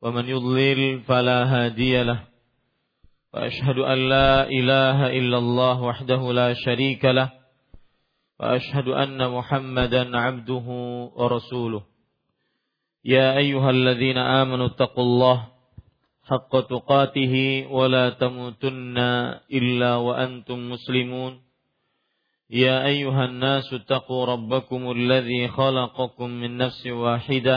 ومن يضلل فلا هادي له وأشهد أن لا إله إلا الله وحده لا شريك له وأشهد أن محمدا عبده ورسوله يا أيها الذين آمنوا اتقوا الله حق تقاته ولا تموتن إلا وأنتم مسلمون يا أيها الناس اتقوا ربكم الذي خلقكم من نفس واحدة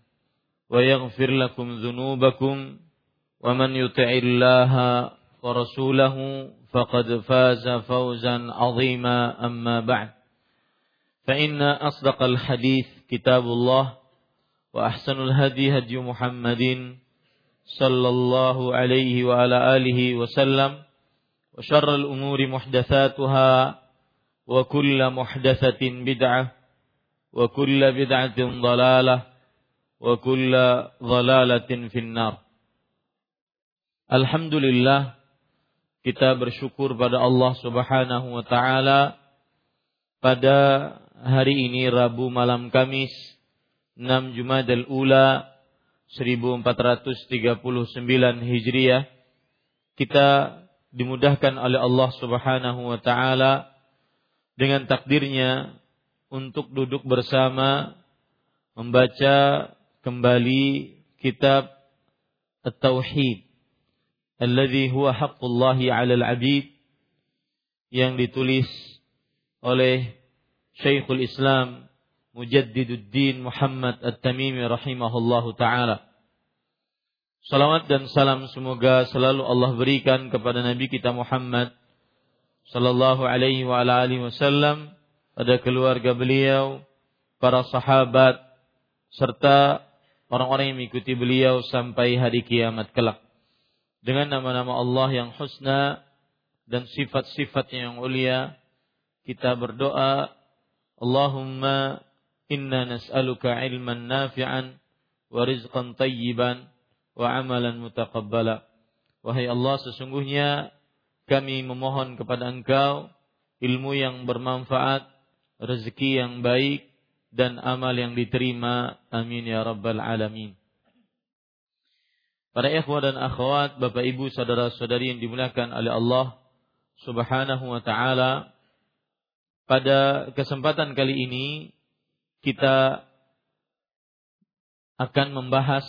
ويغفر لكم ذنوبكم ومن يطع الله ورسوله فقد فاز فوزا عظيما أما بعد فإن أصدق الحديث كتاب الله وأحسن الهدي هدي محمد صلى الله عليه وعلى آله وسلم وشر الأمور محدثاتها وكل محدثة بدعة وكل بدعة ضلالة wa kullu dhalalatin finnar. Alhamdulillah, kita bersyukur pada Allah Subhanahu wa taala pada hari ini Rabu malam Kamis 6 Jumadil Ula 1439 Hijriah, kita dimudahkan oleh Allah Subhanahu wa taala dengan takdirnya untuk duduk bersama membaca kembali kitab At-Tauhid alladhi huwa haqqullahi 'alal 'abid yang ditulis oleh Syekhul Islam Mujaddiduddin Muhammad At-Tamimi rahimahullahu taala. Salawat dan salam semoga selalu Allah berikan kepada Nabi kita Muhammad sallallahu alaihi wa ala alihi wasallam, pada keluarga beliau, para sahabat, serta orang-orang yang mengikuti beliau sampai hari kiamat kelak. Dengan nama-nama Allah yang husna dan sifat-sifatnya yang ulia, kita berdoa, Allahumma inna nas'aluka ilman nafi'an wa rizqan tayyiban wa amalan mutaqabbala. Wahai Allah, sesungguhnya kami memohon kepada Engkau ilmu yang bermanfaat, rezeki yang baik, dan amal yang diterima. Amin ya rabbal alamin. Para ikhwah dan akhwat, bapak ibu, saudara-saudari yang dimuliakan oleh Allah Subhanahu wa taala, pada kesempatan kali ini kita akan membahas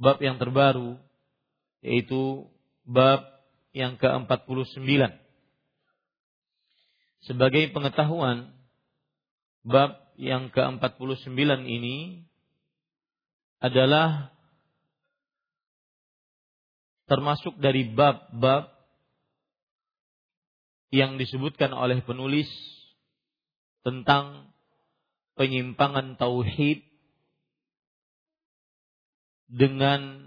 bab yang terbaru, yaitu bab yang ke-49. Sebagai pengetahuan, bab yang ke-49 ini adalah termasuk dari bab-bab yang disebutkan oleh penulis tentang penyimpangan tauhid dengan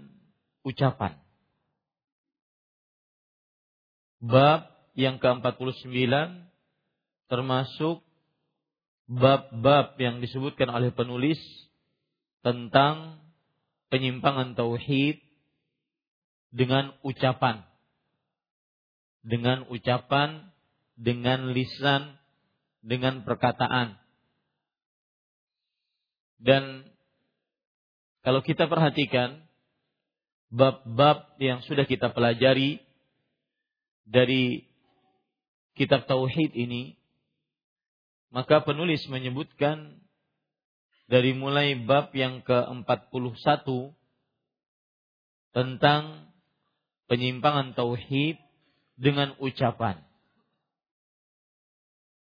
ucapan. Bab yang ke-49 termasuk bab-bab yang disebutkan oleh penulis tentang penyimpangan tauhid dengan ucapan. Dengan ucapan, dengan lisan, dengan perkataan. Dan kalau kita perhatikan bab-bab yang sudah kita pelajari dari kitab tauhid ini, maka penulis menyebutkan dari mulai bab yang ke-41 tentang penyimpangan tauhid dengan ucapan.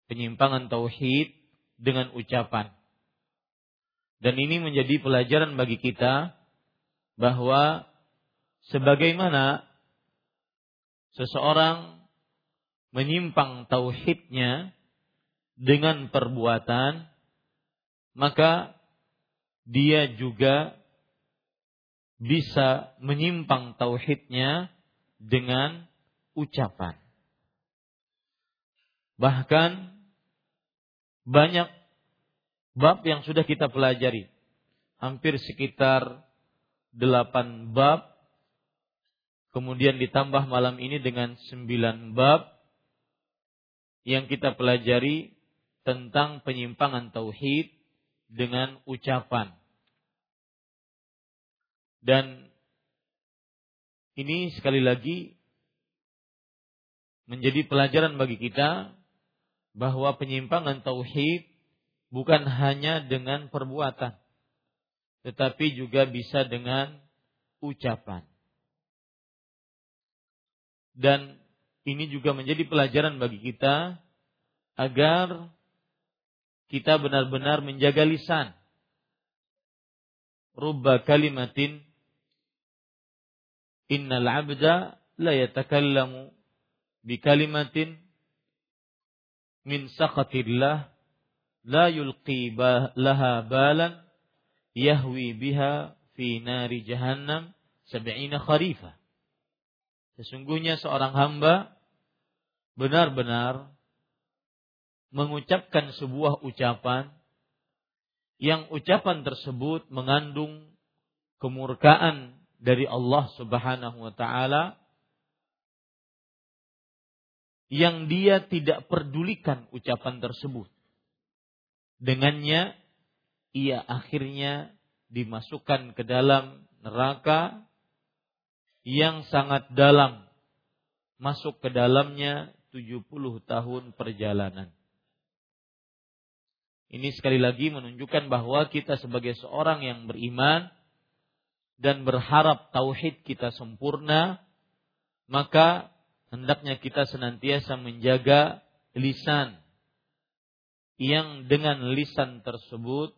Penyimpangan tauhid dengan ucapan. Dan ini menjadi pelajaran bagi kita bahwa sebagaimana seseorang menyimpang tauhidnya dengan perbuatan, maka dia juga bisa menyimpang tauhidnya dengan ucapan. Bahkan banyak bab yang sudah kita pelajari. Hampir sekitar 8 bab. Kemudian ditambah malam ini dengan 9 bab yang kita pelajari tentang penyimpangan tauhid dengan ucapan. Dan ini sekali lagi menjadi pelajaran bagi kita bahwa penyimpangan tauhid bukan hanya dengan perbuatan, tetapi juga bisa dengan ucapan. Dan ini juga menjadi pelajaran bagi kita agar kita benar-benar menjaga lisan. Rubba kalimatin innal abda la yatakallamu bi kalimatin min saqatillah la yulqi laha balan yahwi biha fi nari jahannam 70 kharifa. Sesungguhnya seorang hamba benar-benar mengucapkan sebuah ucapan yang ucapan tersebut mengandung kemurkaan dari Allah Subhanahu wa taala, yang dia tidak pedulikan ucapan tersebut. Dengannya ia akhirnya dimasukkan ke dalam neraka yang sangat dalam, masuk ke dalamnya 70 tahun perjalanan. Ini sekali lagi menunjukkan bahwa kita sebagai seorang yang beriman dan berharap tauhid kita sempurna, maka hendaknya kita senantiasa menjaga lisan, yang dengan lisan tersebut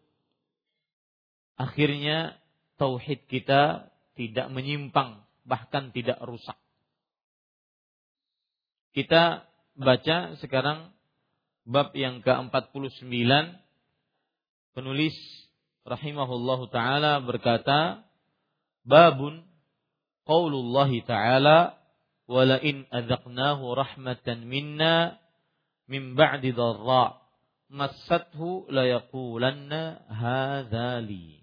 akhirnya tauhid kita tidak menyimpang, bahkan tidak rusak. Kita baca sekarang bab yang ke-49. Penulis rahimahullahu taala berkata, babun qaulullahi taala wa la in adzaqnahu rahmatan minna min ba'di dharra massathu layaqulanna hadzali.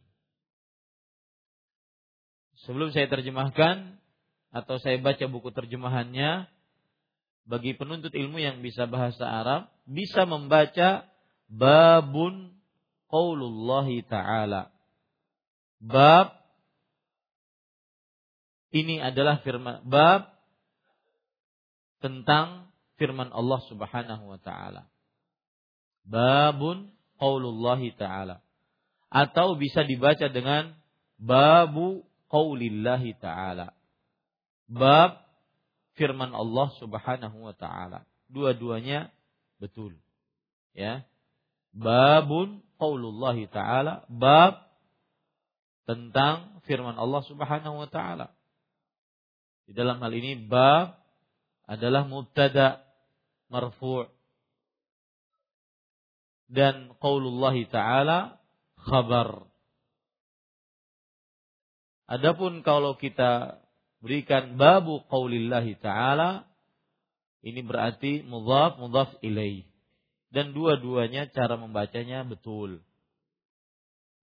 Sebelum saya terjemahkan atau saya baca buku terjemahannya, bagi penuntut ilmu yang bisa bahasa Arab bisa membaca babun qaulullahi ta'ala. Bab ini adalah firman, bab tentang firman Allah Subhanahu wa taala. Babun qaulullahi ta'ala, atau bisa dibaca dengan babu qaulillahi ta'ala, bab firman Allah Subhanahu wa ta'ala. Dua-duanya betul, ya. Babun qaulullahi ta'ala, bab tentang firman Allah Subhanahu wa ta'ala. Di dalam hal ini bab adalah mubtada marfu', dan qaulullahi ta'ala khabar. Adapun kalau kita berikan babu qaulillahi ta'ala, ini berarti mudhaf ilaih. Dan dua-duanya cara membacanya betul.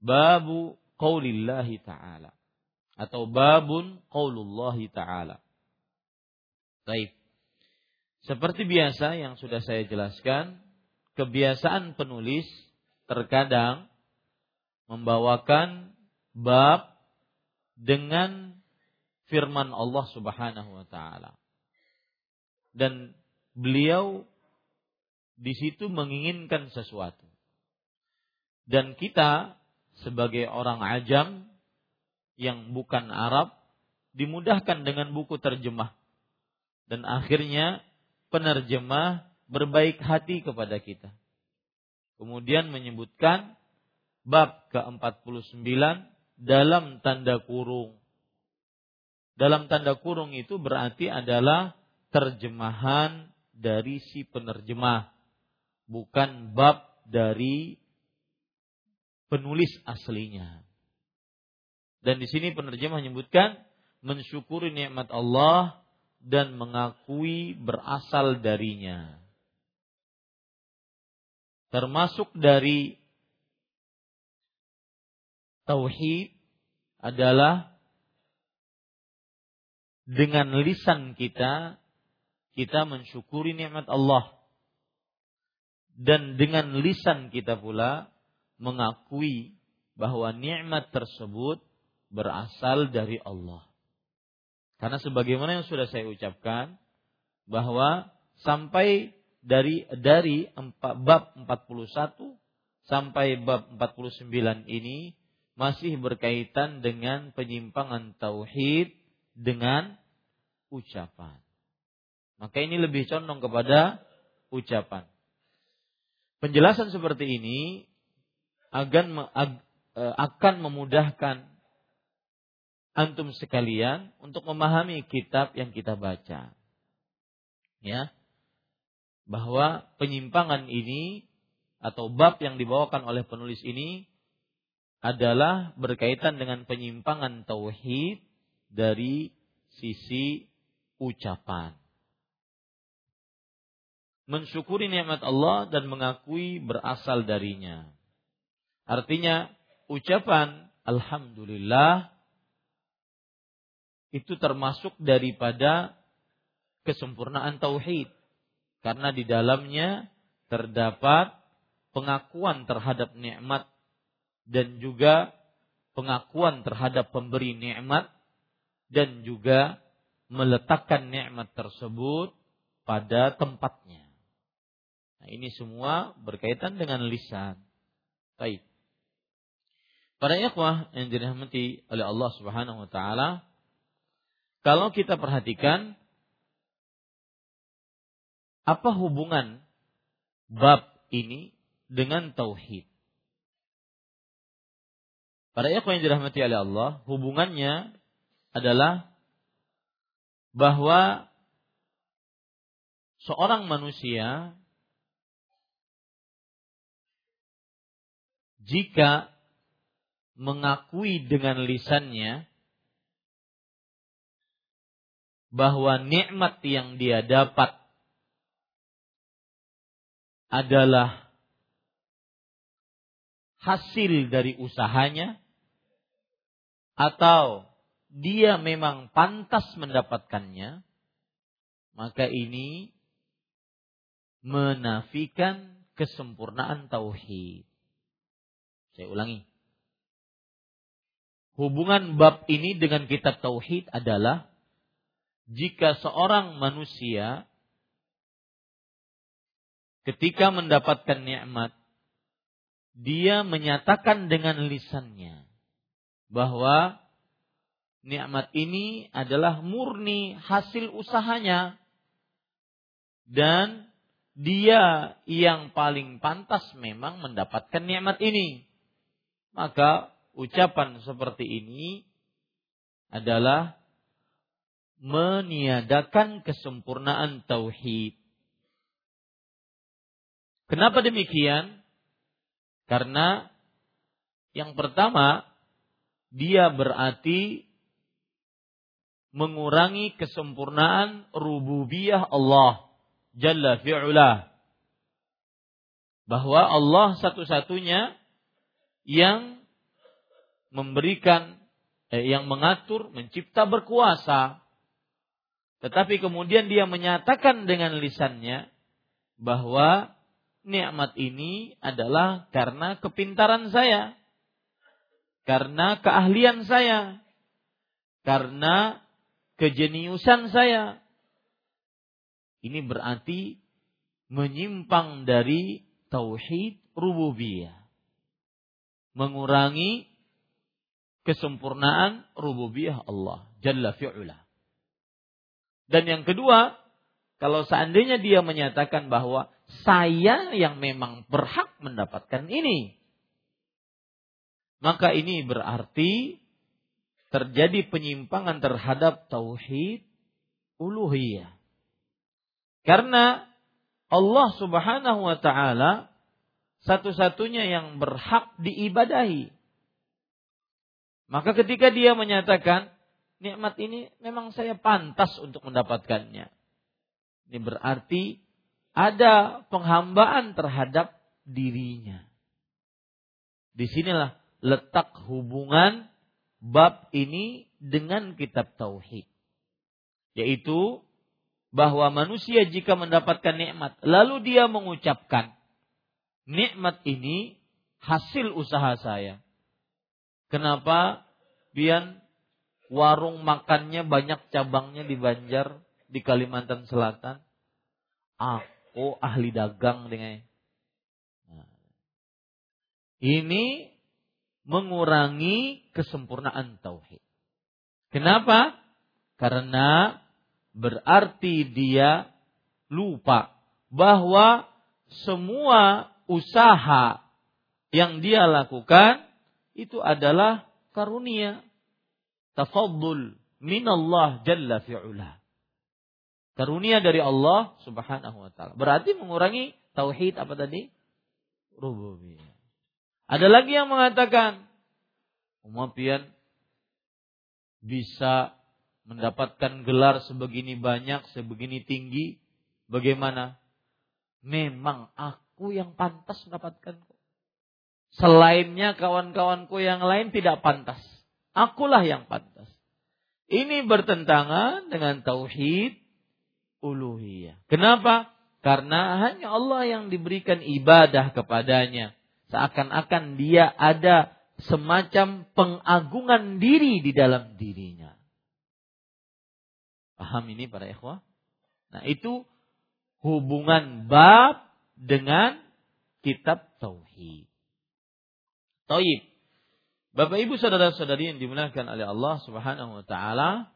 Babu qaulillahi ta'ala, atau babun qaulullahi ta'ala. Baik. Seperti biasa yang sudah saya jelaskan, kebiasaan penulis terkadang membawakan bab dengan firman Allah Subhanahu wa taala. Dan beliau di situ menginginkan sesuatu. Dan kita sebagai orang ajam yang bukan Arab dimudahkan dengan buku terjemah. Dan akhirnya penerjemah berbaik hati kepada kita. Kemudian menyebutkan bab ke-49 dalam tanda kurung. Dalam tanda kurung itu berarti adalah terjemahan dari si penerjemah, bukan bab dari penulis aslinya. Dan di sini penerjemah menyebutkan mensyukuri nikmat Allah dan mengakui berasal darinya. Termasuk dari tauhid adalah dengan lisan kita mensyukuri nikmat Allah, dan dengan lisan kita pula mengakui bahwa nikmat tersebut berasal dari Allah. Karena sebagaimana yang sudah saya ucapkan, bahwa sampai dari bab 41 sampai bab 49 ini masih berkaitan dengan penyimpangan tauhid dengan ucapan. Maka ini lebih condong kepada ucapan. Penjelasan seperti ini akan memudahkan antum sekalian untuk memahami kitab yang kita baca. Ya. Bahwa penyimpangan ini atau bab yang dibawakan oleh penulis ini adalah berkaitan dengan penyimpangan tauhid dari sisi ucapan. Mensyukuri nikmat Allah dan mengakui berasal darinya. Artinya ucapan alhamdulillah itu termasuk daripada kesempurnaan tauhid, karena di dalamnya terdapat pengakuan terhadap nikmat dan juga pengakuan terhadap pemberi nikmat, dan juga meletakkan nikmat tersebut pada tempatnya. Nah, ini semua berkaitan dengan lisan. Baik. Para ikhwah yang dirahmati oleh Allah Subhanahu wa taala, kalau kita perhatikan apa hubungan bab ini dengan tauhid. Para ikhwan yang dirahmati oleh Allah, hubungannya adalah bahwa seorang manusia jika mengakui dengan lisannya bahwa nikmat yang dia dapat adalah hasil dari usahanya, atau dia memang pantas mendapatkannya, maka ini menafikan kesempurnaan tauhid. Saya ulangi. Hubungan bab ini dengan kitab tauhid adalah jika seorang manusia ketika mendapatkan nikmat, dia menyatakan dengan lisannya bahwa nikmat ini adalah murni hasil usahanya dan dia yang paling pantas memang mendapatkan nikmat ini. Maka ucapan seperti ini adalah meniadakan kesempurnaan tauhid. Kenapa demikian? Karena yang pertama, dia berarti mengurangi kesempurnaan rububiyah Allah Jalla fi'ula, bahwa Allah satu-satunya yang memberikan, yang mengatur, mencipta, berkuasa. Tetapi kemudian dia menyatakan dengan lisannya bahwa nikmat ini adalah karena kepintaran saya, karena keahlian saya, karena kejeniusan saya. Ini berarti menyimpang dari tauhid rububiyah, mengurangi kesempurnaan rububiyah Allah jalla fi'ula. Dan yang kedua, kalau seandainya dia menyatakan bahwa saya yang memang berhak mendapatkan ini, maka ini berarti terjadi penyimpangan terhadap tauhid uluhiyah. Karena Allah Subhanahu wa taala satu-satunya yang berhak diibadahi. Maka ketika dia menyatakan nikmat ini memang saya pantas untuk mendapatkannya, ini berarti ada penghambaan terhadap dirinya. Disinilah letak hubungan bab ini dengan kitab tauhid, yaitu bahwa manusia jika mendapatkan nikmat lalu dia mengucapkan, nikmat ini hasil usaha saya. Kenapa Bian warung makannya banyak cabangnya di Banjar, di Kalimantan Selatan? Aku ahli dagang dengan ini mengurangi kesempurnaan tauhid. Kenapa? Karena berarti dia lupa bahwa semua usaha yang dia lakukan itu adalah karunia, tafaddul minallah jalla fi'ula, karunia dari Allah Subhanahu wa taala. Berarti mengurangi tauhid apa tadi? Rububiyah. Ada lagi yang mengatakan umapian bisa mendapatkan gelar sebegini banyak, sebegini tinggi, bagaimana? Memang aku yang pantas mendapatkan. Selainnya kawan-kawanku yang lain tidak pantas. Akulah yang pantas. Ini bertentangan dengan tauhid uluhiyah. Kenapa? Karena hanya Allah yang diberikan ibadah kepadanya. Seakan-akan dia ada semacam pengagungan diri di dalam dirinya. Paham ini para ikhwah? Nah, itu hubungan bab dengan kitab tauhid. Taib. Bapak ibu saudara-saudari yang dimuliakan oleh Allah Subhanahu wa taala,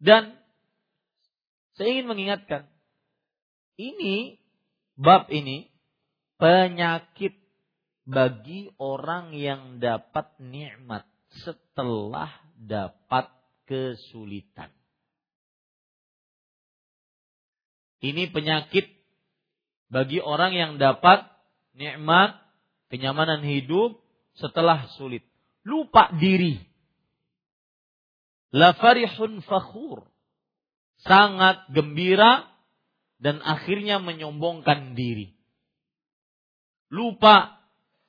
dan saya ingin mengingatkan, ini bab ini penyakit bagi orang yang dapat nikmat setelah dapat kesulitan. Ini penyakit bagi orang yang dapat nikmat kenyamanan hidup setelah sulit. Lupa diri. La farihun fakhur. Sangat gembira dan akhirnya menyombongkan diri. Lupa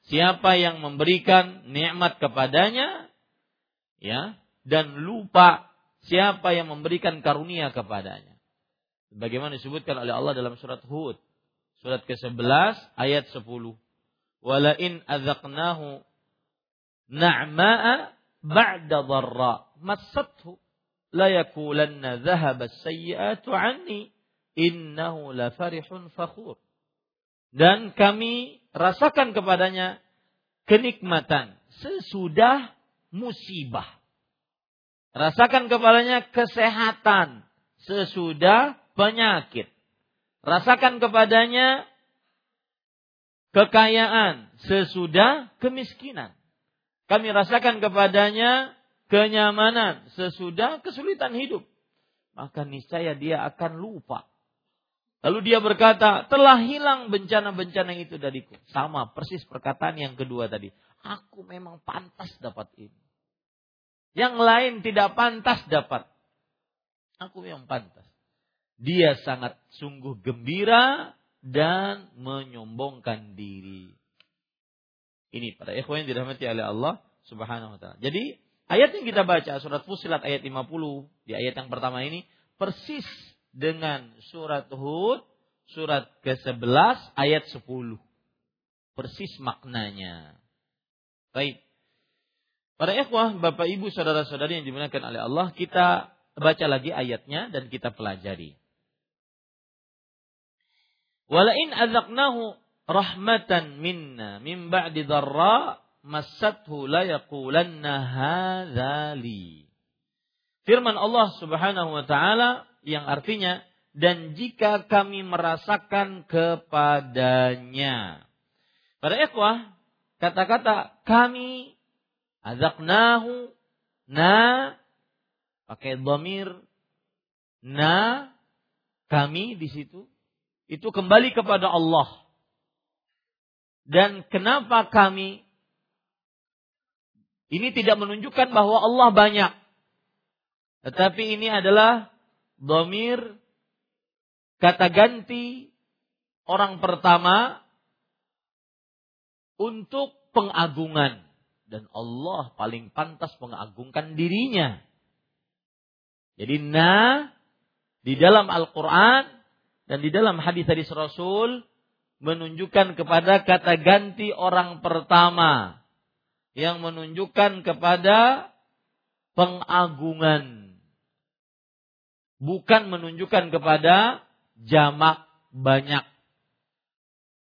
siapa yang memberikan nikmat kepadanya, ya, dan lupa siapa yang memberikan karunia kepadanya. Bagaimana disebutkan oleh Allah dalam surat Hud, surat ke-11 ayat 10. Wala in azaqnahu na'ma'a ba'da dharra massathu la yakulanna dhahaba as-sayyi'atu 'anni innahu la farihun fakhur. Dan kami rasakan kepadanya kenikmatan sesudah musibah. Rasakan kepadanya kesehatan sesudah penyakit. Rasakan kepadanya kekayaan sesudah kemiskinan. Kami rasakan kepadanya kenyamanan sesudah kesulitan hidup. Maka niscaya dia akan lupa. Lalu dia berkata, telah hilang bencana-bencana itu dariku. Sama persis perkataan yang kedua tadi. Aku memang pantas dapat ini. Yang lain tidak pantas dapat. Aku yang pantas. Dia sangat sungguh gembira dan menyombongkan diri. Ini para ikhwan yang dirahmati oleh Allah Subhanahu wa taala. Jadi ayat yang kita baca surat Fusilat ayat 50 di ayat yang pertama ini persis dengan surat Hud surat ke-11 ayat 10. Persis maknanya. Baik. Para ikhwah, Bapak Ibu, saudara-saudari yang dimuliakan oleh Allah, kita baca lagi ayatnya dan kita pelajari. Wala in azaqnahu rahmatan minna min ba'di dharra massathu la yaqulanna hadzali. Firman Allah Subhanahu wa taala yang artinya, dan jika kami merasakan kepadanya. Para ikhwah, kata-kata kami azaqnahu na pakai dhamir na kami di situ itu kembali kepada Allah. Dan kenapa kami? Ini tidak menunjukkan bahwa Allah banyak. Tetapi ini adalah dhamir kata ganti orang pertama untuk pengagungan. Dan Allah paling pantas mengagungkan dirinya. Jadi na di dalam Al-Quran dan di dalam hadis-hadis Rasul menunjukkan kepada kata ganti orang pertama yang menunjukkan kepada pengagungan, bukan menunjukkan kepada jamak banyak.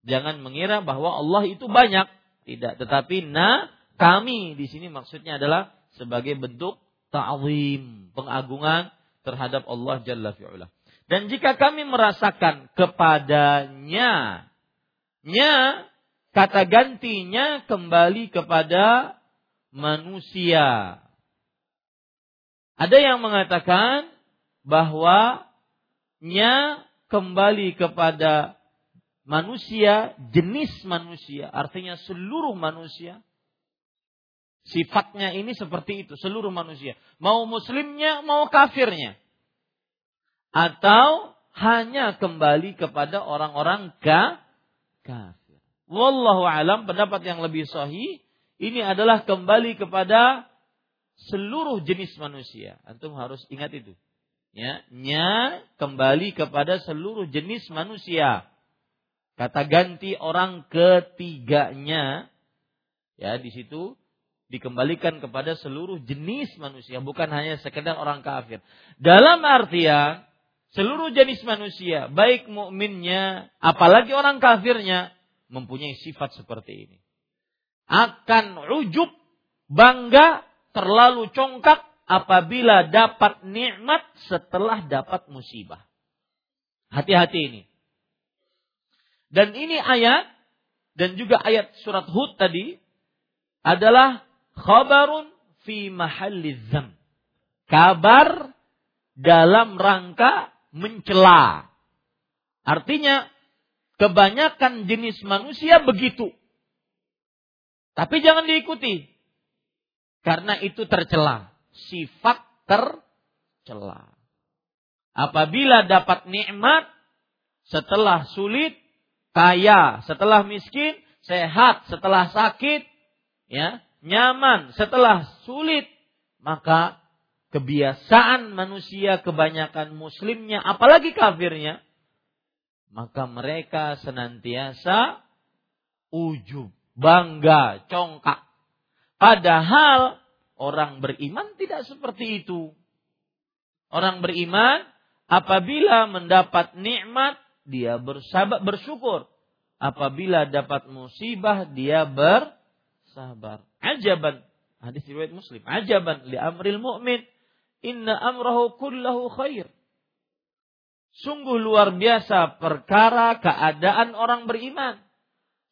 Jangan mengira bahwa Allah itu banyak, tidak. Tetapi na kami di sini maksudnya adalah sebagai bentuk ta'zim, pengagungan terhadap Allah Jalla fi'ala. Dan jika kami merasakan kepadanya, nya kata gantinya kembali kepada manusia. Ada yang mengatakan bahwa nya kembali kepada manusia, jenis manusia, artinya seluruh manusia. Sifatnya ini seperti itu, seluruh manusia. Mau muslimnya, mau kafirnya. Atau hanya kembali kepada orang-orang kafir. Wallahu alam, pendapat yang lebih sahih, ini adalah kembali kepada seluruh jenis manusia. Antum harus ingat itu. Ya, nya kembali kepada seluruh jenis manusia. Kata ganti orang ketiganya, ya di situ dikembalikan kepada seluruh jenis manusia, bukan hanya sekedar orang kafir. Dalam artian seluruh jenis manusia, baik mukminnya, apalagi orang kafirnya, mempunyai sifat seperti ini. Akan ujub, bangga, terlalu congkak apabila dapat nikmat setelah dapat musibah. Hati-hati ini. Dan ini ayat, dan juga ayat surat Hud tadi, adalah khabarun fi mahalli dzam. Kabar dalam rangka mencela. Artinya, kebanyakan jenis manusia begitu. Tapi jangan diikuti. Karena itu tercela. Sifat tercela. Apabila dapat nikmat, setelah sulit, kaya setelah miskin, sehat setelah sakit, ya, nyaman setelah sulit, maka kebiasaan manusia kebanyakan muslimnya apalagi kafirnya, maka mereka senantiasa ujub, bangga, congkak. Padahal orang beriman tidak seperti itu. Orang beriman apabila mendapat nikmat dia bersabar, bersyukur. Apabila dapat musibah dia bersabar. Ajaban, hadis riwayat Muslim. Ajaban li amril mu'min, inna amrahu kullahu khair. Sungguh luar biasa perkara keadaan orang beriman.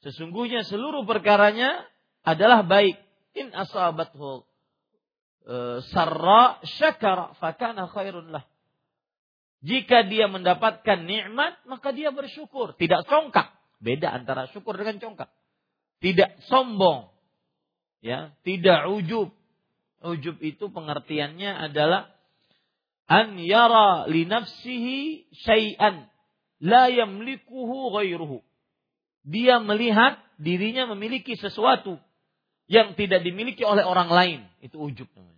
Sesungguhnya seluruh perkaranya adalah baik. In asabathu sarra syakara fakana khairun lah. Jika dia mendapatkan nikmat, maka dia bersyukur, tidak congkak. Beda antara syukur dengan congkak. Tidak sombong, ya, tidak ujub. Ujub itu pengertiannya adalah an yara li nafsihi syai'an la yamlikuhu ghairuhu. Dia melihat dirinya memiliki sesuatu yang tidak dimiliki oleh orang lain, itu ujub namanya.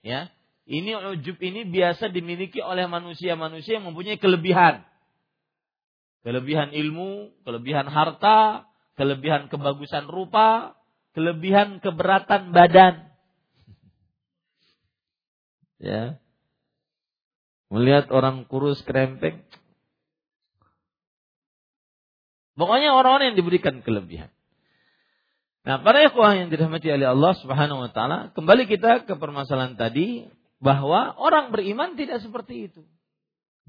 Ya. Ini ujub ini biasa dimiliki oleh manusia-manusia yang mempunyai kelebihan. Kelebihan ilmu, kelebihan harta, kelebihan kebagusan rupa, kelebihan keberatan badan. Ya. Melihat orang kurus kerempeng. Pokoknya orang-orang yang diberikan kelebihan. Nah, para ikhwah yang dirahmati oleh Allah Subhanahu wa taala, kembali kita ke permasalahan tadi bahwa orang beriman tidak seperti itu.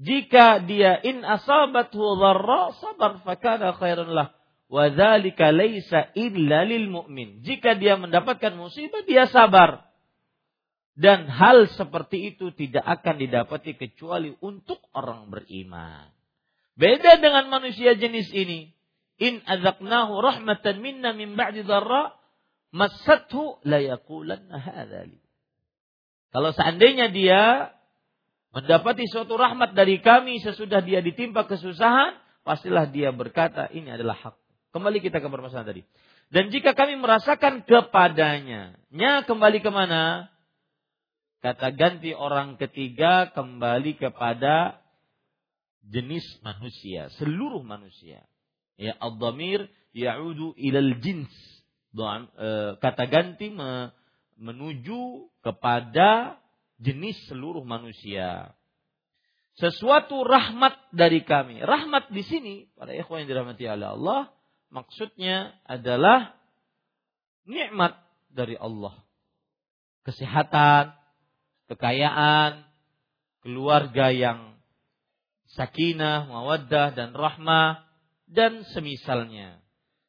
Jika dia in asabathu dharra sabar fakana khairan lah wa dzalika laisa illa lil mu'min. Jika dia mendapatkan musibah dia sabar. Dan hal seperti itu tidak akan didapati kecuali untuk orang beriman. Beda dengan manusia jenis ini. In azaqnahu rahmatan minna min ba'di dharra massathu la yaqulanna hadza li. Kalau seandainya dia mendapati suatu rahmat dari kami sesudah dia ditimpa kesusahan, pastilah dia berkata ini adalah hak. Kembali kita ke permasalahan tadi. Dan jika kami merasakan kepadanya, nya kembali ke mana? Kata ganti orang ketiga kembali kepada jenis manusia, seluruh manusia. Ya, ad-dhamir ya'udu ilal jins. Kata ganti menuju kepada jenis seluruh manusia. Sesuatu rahmat dari kami. Rahmat di sini para ikhwan yang dirahmati oleh Allah maksudnya adalah nikmat dari Allah. Kesehatan, kekayaan, keluarga yang sakinah, mawaddah dan rahmah. Dan semisalnya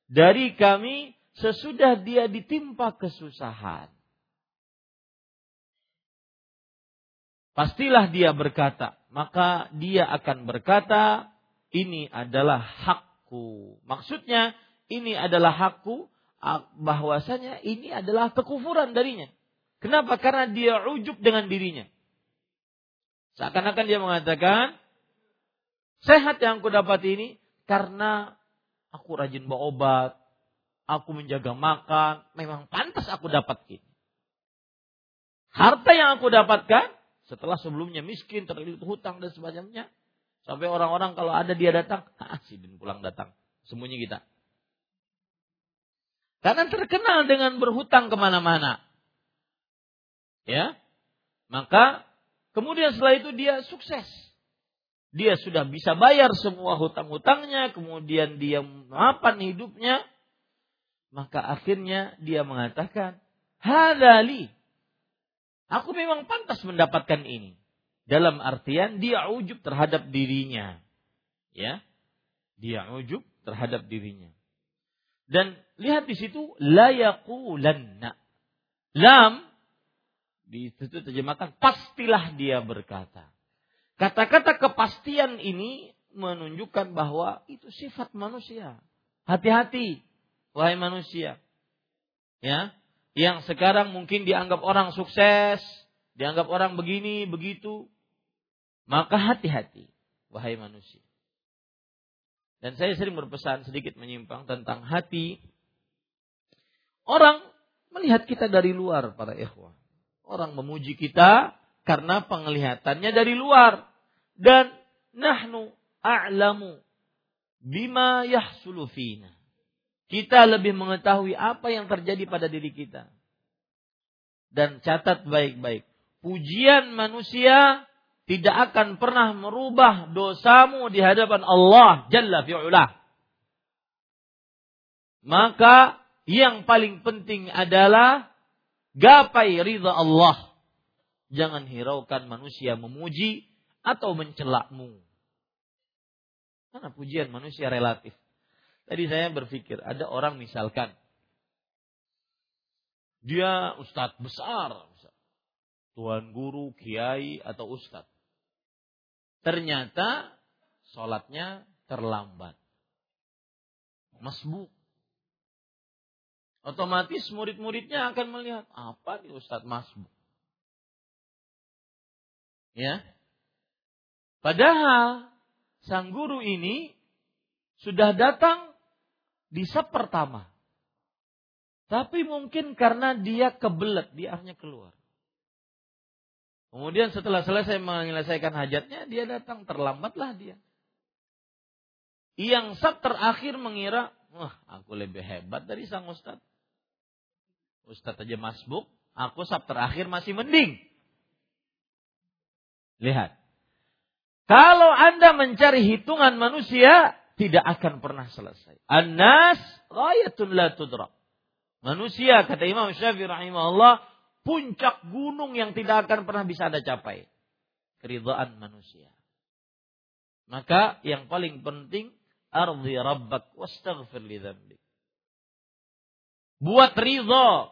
dari kami sesudah dia ditimpa kesusahan. Pastilah dia berkata, maka dia akan berkata, ini adalah hakku. Maksudnya ini adalah hakku, bahwasanya ini adalah kekufuran darinya. Kenapa? Karena dia ujub dengan dirinya. Seakan-akan dia mengatakan, sehat yang aku dapat ini karena aku rajin berobat, aku menjaga makan, memang pantas aku dapatkan. Harta yang aku dapatkan, setelah sebelumnya miskin, terlilit hutang dan sebagainya. Sampai orang-orang kalau ada dia datang, si Din pulang datang, sembunyi kita. Karena terkenal dengan berhutang kemana-mana. Ya, maka kemudian setelah itu dia sukses. Dia sudah bisa bayar semua hutang-hutangnya, kemudian dia mapan hidupnya, maka akhirnya dia mengatakan, hadali, aku memang pantas mendapatkan ini. Dalam artian dia ujub terhadap dirinya, ya, dia ujub terhadap dirinya. Dan lihat di situ layaqulanna, lam di situ terjemahkan pastilah dia berkata. Kata-kata kepastian ini menunjukkan bahwa itu sifat manusia. Hati-hati, wahai manusia. Ya, yang sekarang mungkin dianggap orang sukses, dianggap orang begini, begitu. Maka hati-hati, wahai manusia. Dan saya sering berpesan sedikit menyimpang tentang hati. Orang melihat kita dari luar, para ikhwah. Orang memuji kita karena penglihatannya dari luar. Dan nahnu a'lamu bima yahsulu fina. Kita lebih mengetahui apa yang terjadi pada diri kita. Dan catat baik-baik. Pujian manusia tidak akan pernah merubah dosamu di hadapan Allah Jalla fi'ulah. Maka yang paling penting adalah gapai ridha Allah. Jangan hiraukan manusia memuji atau mencelakmu. Karena pujian manusia relatif. Tadi saya berpikir, ada orang misalkan, dia ustadz besar. Tuan guru, kiai, atau ustadz. Ternyata sholatnya terlambat. Masbuk. Otomatis murid-muridnya akan melihat, apa nih ustadz masbuk? Ya, padahal sang guru ini sudah datang di sub pertama, tapi mungkin karena dia kebelet, dia akhirnya keluar. Kemudian setelah selesai menyelesaikan hajatnya, dia datang terlambatlah dia. Yang sub terakhir mengira, wah aku lebih hebat dari sang ustadz. Ustadz aja masbuk, aku sub terakhir masih mending. Lihat, kalau Anda mencari hitungan manusia, tidak akan pernah selesai. An-nas ghayatun la tudrak. Manusia, kata Imam Syafi'i rahimahullah, puncak gunung yang tidak akan pernah bisa Anda capai. Keridhaan manusia. Maka yang paling penting, ardi rabbak wastaghfir li dzambik. Buat ridha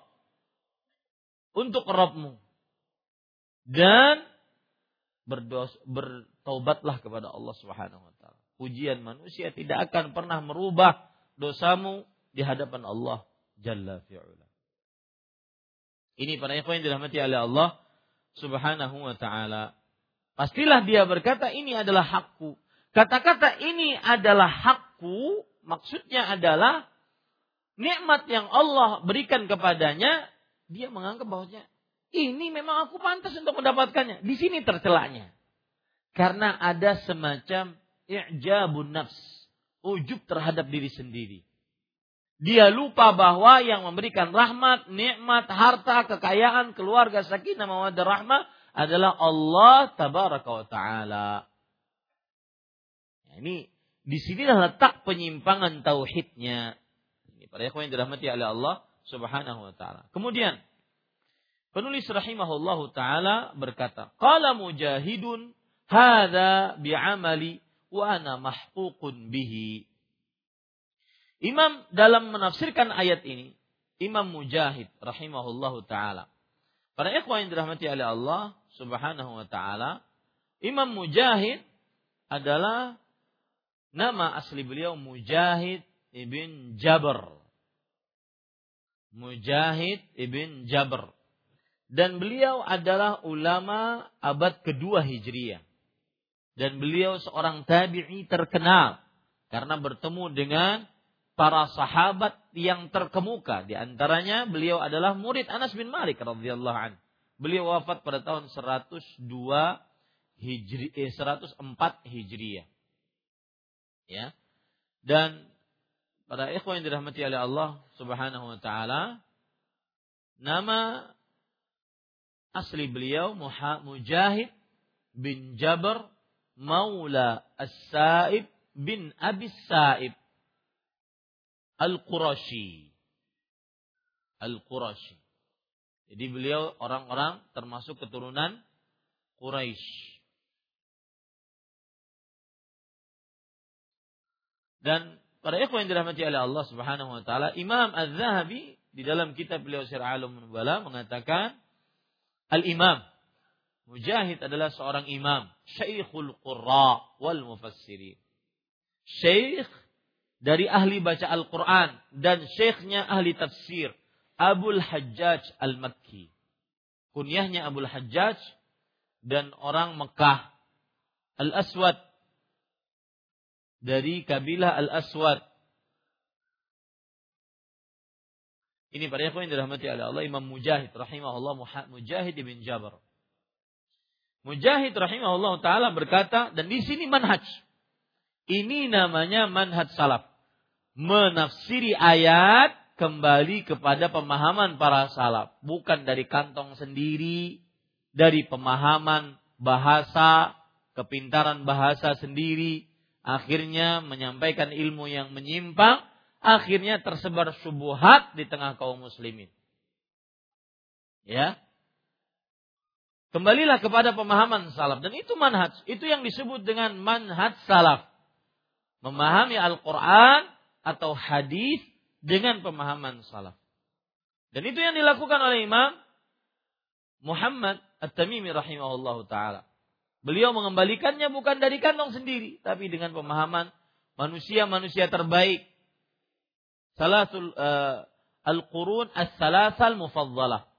untuk Rabbmu. Dan bertaubatlah kepada Allah Subhanahu wa taala. Pujian manusia tidak akan pernah merubah dosamu di hadapan Allah Jalla fi'ala. Ini para ikhwan yang dirahmati oleh Allah Subhanahu wa taala. Pastilah dia berkata ini adalah hakku. Kata-kata ini adalah hakku maksudnya adalah nikmat yang Allah berikan kepadanya, dia menganggap bahwasanya ini memang aku pantas untuk mendapatkannya. Di sini tercelanya. Karena ada semacam i'jabun nafs. Ujub terhadap diri sendiri. Dia lupa bahwa yang memberikan rahmat, nikmat, harta, kekayaan, keluarga, sakinah, mawaddah, rahmah adalah Allah tabaraka wa ta'ala. Nah, ini di sinilah letak penyimpangan tauhidnya. Ini para ikhwan yang dirahmati oleh Allah Subhanahu wa ta'ala. Kemudian penulis rahimahullahu ta'ala berkata, qala mujahidun hadha bi'amali wa ana mahququn bihi. Imam dalam menafsirkan ayat ini, Imam Mujahid rahimahullahu ta'ala. Para ikhwah yang dirahmati oleh Allah subhanahu wa ta'ala, Imam Mujahid adalah nama asli beliau Mujahid ibn Jabr. Mujahid ibn Jabr. Dan beliau adalah ulama abad kedua Hijriah. Dan beliau seorang tabi'i terkenal. Karena bertemu dengan para sahabat yang terkemuka. Di antaranya beliau adalah murid Anas bin Malik radhiyallahu anhu. Beliau wafat pada tahun 104 Hijriah. Ya. Dan para ikhwan yang dirahmati oleh Allah subhanahu wa ta'ala. Nama asli beliau Mujahid bin Jabr maula As-Saib bin Abi As-Saib Al-Qurashi. Al-Qurashi. Jadi beliau orang-orang termasuk keturunan Quraisy. Dan para ikhwan yang dirahmati oleh Allah Subhanahu wa taala, Imam Az-Zahabi di dalam kitab beliau Syarah Al-Ulum Nubala mengatakan Al-Imam Mujahid adalah seorang imam, Syaikhul Qurra wal Mufassirin. Syekh dari ahli baca Al-Qur'an dan syekhnya ahli tafsir, Abul Hajjaj Al-Makki. Kunyahnya Abul Hajjaj dan orang Mekah. Al-Aswad dari kabilah Al-Aswad. Ini para ikhwan yang dirahmati oleh Allah, Imam Mujahid rahimahullah Mujahid bin Jabr. Mujahid rahimahullah taala berkata, dan di sini manhaj. Ini namanya manhaj salaf. Menafsiri ayat kembali kepada pemahaman para salaf, bukan dari kantong sendiri, dari pemahaman bahasa, kepintaran bahasa sendiri, akhirnya menyampaikan ilmu yang menyimpang. Akhirnya tersebar syubhat di tengah kaum muslimin. Ya. Kembalilah kepada pemahaman salaf. Dan itu manhaj. Itu yang disebut dengan manhaj salaf. Memahami Al-Quran atau hadis dengan pemahaman salaf. Dan itu yang dilakukan oleh Imam Muhammad At-Tamimi rahimahullahu ta'ala. Beliau mengembalikannya bukan dari kantong sendiri. Tapi dengan pemahaman manusia-manusia terbaik. Salatul al-qurun as-salasal mufaddalah.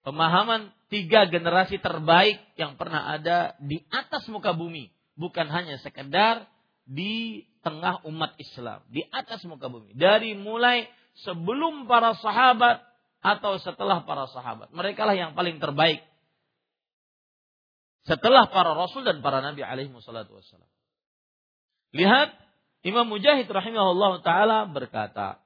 Pemahaman tiga generasi terbaik yang pernah ada di atas muka bumi, bukan hanya sekedar di tengah umat Islam, di atas muka bumi. Dari mulai sebelum para sahabat atau setelah para sahabat, merekalah yang paling terbaik. Setelah para rasul dan para nabi alaihi wassalatu wassalam. Lihat Imam Mujahid rahimahullah ta'ala berkata,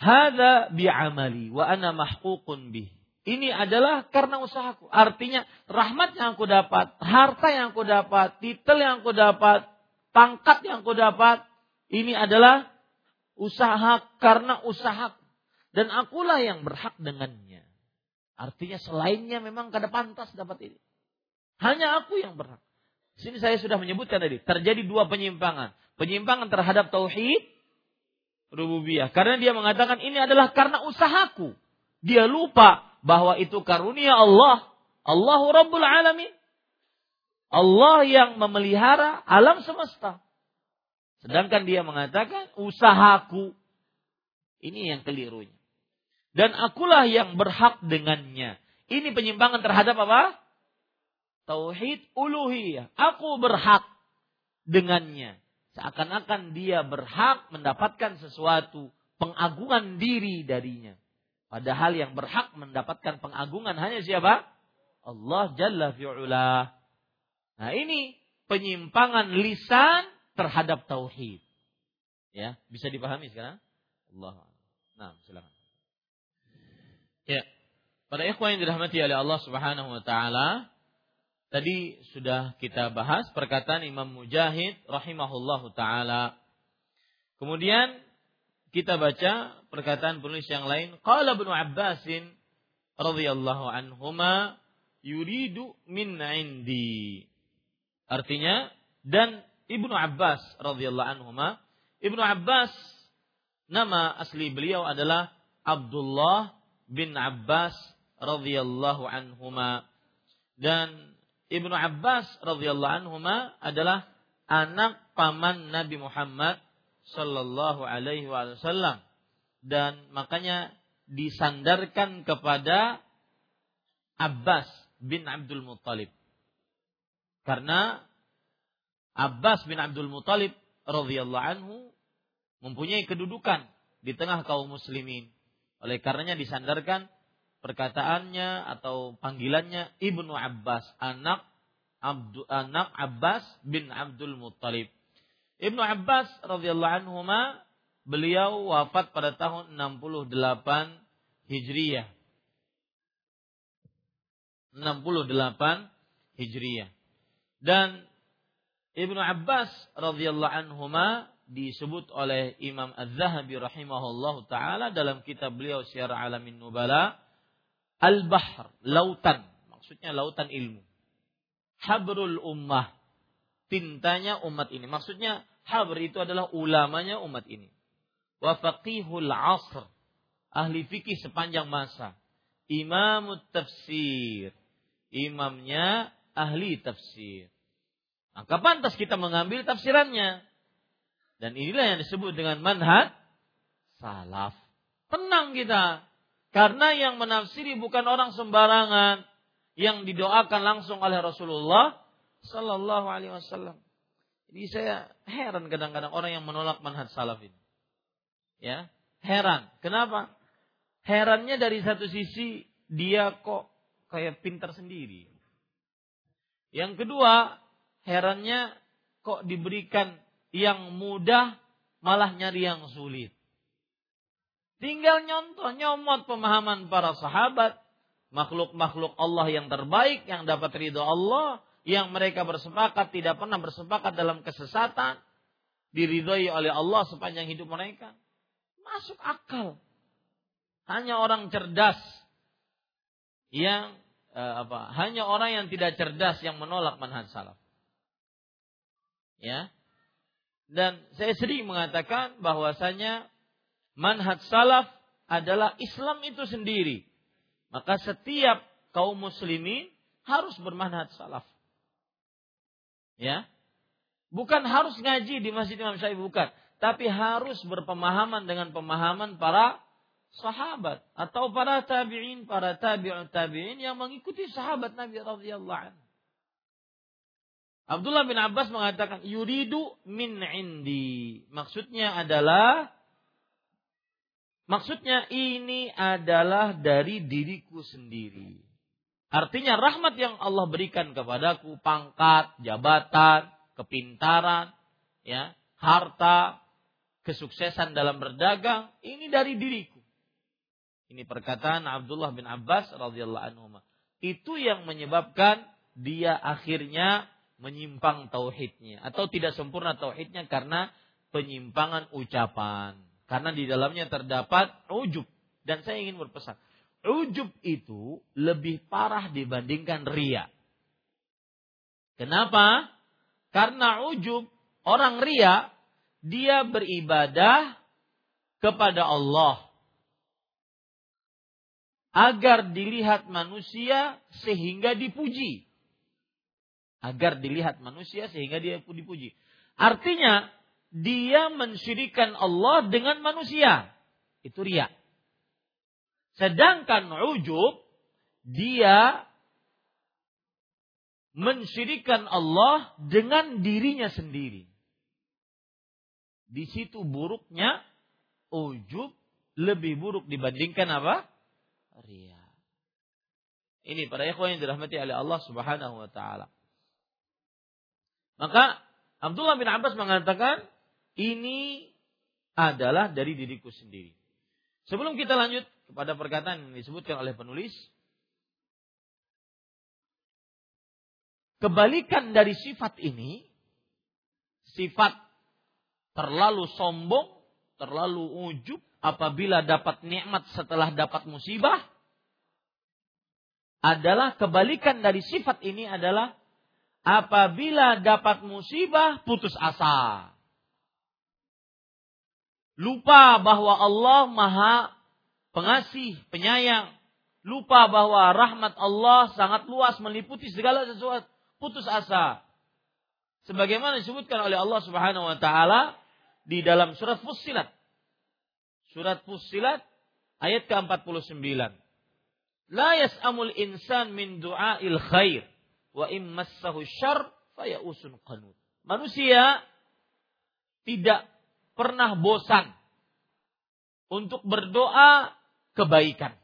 hadza bi'amali wa ana mahququn bih. Ini adalah karena usahaku. Artinya rahmat yang aku dapat, harta yang aku dapat, titel yang aku dapat, pangkat yang aku dapat, ini adalah usaha karena usaha dan akulah yang berhak dengannya. Artinya selainnya memang kada pantas dapat ini. Hanya aku yang berhak. Sini saya sudah menyebutkan tadi, terjadi dua penyimpangan. Penyimpangan terhadap tauhid rububiyah. Karena dia mengatakan ini adalah karena usahaku. Dia lupa bahwa itu karunia Allah. Allahu Rabbul Alamin. Allah yang memelihara alam semesta. Sedangkan dia mengatakan usahaku. Ini yang kelirunya. Dan akulah yang berhak dengannya. Ini penyimpangan terhadap apa? Tauhid uluhiyah. Aku berhak dengannya. Seakan-akan dia berhak mendapatkan sesuatu. Pengagungan diri darinya. Padahal yang berhak mendapatkan pengagungan hanya siapa? Allah Jalla fi'ula. Nah ini penyimpangan lisan terhadap tauhid. Ya, bisa dipahami sekarang? Allah. Nah, silakan. Ya, para ikhwan yang dirahmati oleh Allah Subhanahu wa taala, tadi sudah kita bahas perkataan Imam Mujahid rahimahullahu taala. Kemudian kita baca perkataan penulis yang lain, qala Ibnu Abbasin radhiyallahu anhuma yuridu min 'indi. Artinya, dan Ibnu Abbas radhiyallahu anhuma, Ibnu Abbas nama asli beliau adalah Abdullah bin Abbas radhiyallahu anhuma, dan Ibnu Abbas radhiyallahu anhuma adalah anak paman Nabi Muhammad sallallahu alaihi wasallam, dan makanya disandarkan kepada Abbas bin Abdul Muttalib karena Abbas bin Abdul Muttalib radhiyallahu anhu mempunyai kedudukan di tengah kaum muslimin. Oleh karenanya disandarkan perkataannya atau panggilannya Ibnu Abbas, anak Abbas bin Abdul Muttalib. Ibnu Abbas radhiyallahu anhuma beliau wafat pada tahun 68 Hijriah. 68 Hijriah. Dan Ibnu Abbas radhiyallahu anhuma disebut oleh Imam Az-Zahabi rahimahullahu ta'ala dalam kitab beliau Syiar Alamin Nubala, Al-Bahr, lautan, maksudnya lautan ilmu, habrul ummah, tintanya umat ini, maksudnya habr itu adalah ulamanya umat ini, wa faqihul asr, ahli fikih sepanjang masa, imamut tafsir, imamnya ahli tafsir, maka pantas kita mengambil tafsirannya. Dan inilah yang disebut dengan manhaj salaf. Tenang kita. Karena yang menafsiri bukan orang sembarangan. Yang didoakan langsung oleh Rasulullah sallallahu alaihi wasallam. Jadi saya heran kadang-kadang orang yang menolak manhaj salaf ini. Ya, heran. Kenapa? Herannya dari satu sisi dia kok kayak pintar sendiri. Yang kedua, herannya kok diberikan yang mudah malah nyari yang sulit. Tinggal nyomot pemahaman para sahabat, makhluk-makhluk Allah yang terbaik, yang dapat ridho Allah, yang mereka bersepakat, tidak pernah bersepakat dalam kesesatan, diridhoi oleh Allah sepanjang hidup mereka. Masuk akal. Hanya orang cerdas yang hanya orang yang tidak cerdas yang menolak manhaj salaf. Ya. Dan saya sering mengatakan bahwasanya manhaj salaf adalah Islam itu sendiri. Maka setiap kaum muslimin harus bermanhaj salaf. Ya. Bukan harus ngaji di Masjid Imam Syafi'i, bukan. Tapi harus berpemahaman dengan pemahaman para sahabat. Atau para tabi'in, para tabi'ut tabi'in yang mengikuti sahabat Nabi radhiyallahu anhu. Abdullah bin Abbas mengatakan yuridu min indi. Maksudnya ini adalah dari diriku sendiri. Artinya rahmat yang Allah berikan kepadaku, pangkat, jabatan, kepintaran, ya, harta, kesuksesan dalam berdagang, ini dari diriku. Ini perkataan Abdullah bin Abbas radhiyallahu anhu. Itu yang menyebabkan dia akhirnya menyimpang tauhidnya atau tidak sempurna tauhidnya karena penyimpangan ucapan. Karena di dalamnya terdapat ujub. Dan saya ingin berpesan, ujub itu lebih parah dibandingkan ria. Kenapa? Karena ujub, orang ria, dia beribadah kepada Allah agar dilihat manusia sehingga dipuji. Agar dilihat manusia sehingga dia dipuji. Artinya, dia mensyirikan Allah dengan manusia. Itu riya. Sedangkan ujub, dia mensyirikan Allah dengan dirinya sendiri. Di situ buruknya, ujub lebih buruk dibandingkan apa? Riya. Ini para ikhwan yang dirahmati oleh Allah Subhanahu wa taala. Maka Abdullah bin Abbas mengatakan, ini adalah dari diriku sendiri. Sebelum kita lanjut kepada perkataan yang disebutkan oleh penulis, kebalikan dari sifat ini, sifat terlalu sombong, terlalu ujub apabila dapat nikmat setelah dapat musibah, adalah kebalikan dari sifat ini adalah apabila dapat musibah, putus asa. Lupa bahwa Allah Maha Pengasih, Penyayang. Lupa bahwa rahmat Allah sangat luas, meliputi segala sesuatu. Putus asa. Sebagaimana disebutkan oleh Allah Subhanahu wa taala di dalam surat Fussilat. Surat Fussilat ayat ke-49. La yas'amul insan min du'ail khair. Wa immassahu syarr fayausun qanut. Manusia tidak pernah bosan untuk berdoa kebaikan.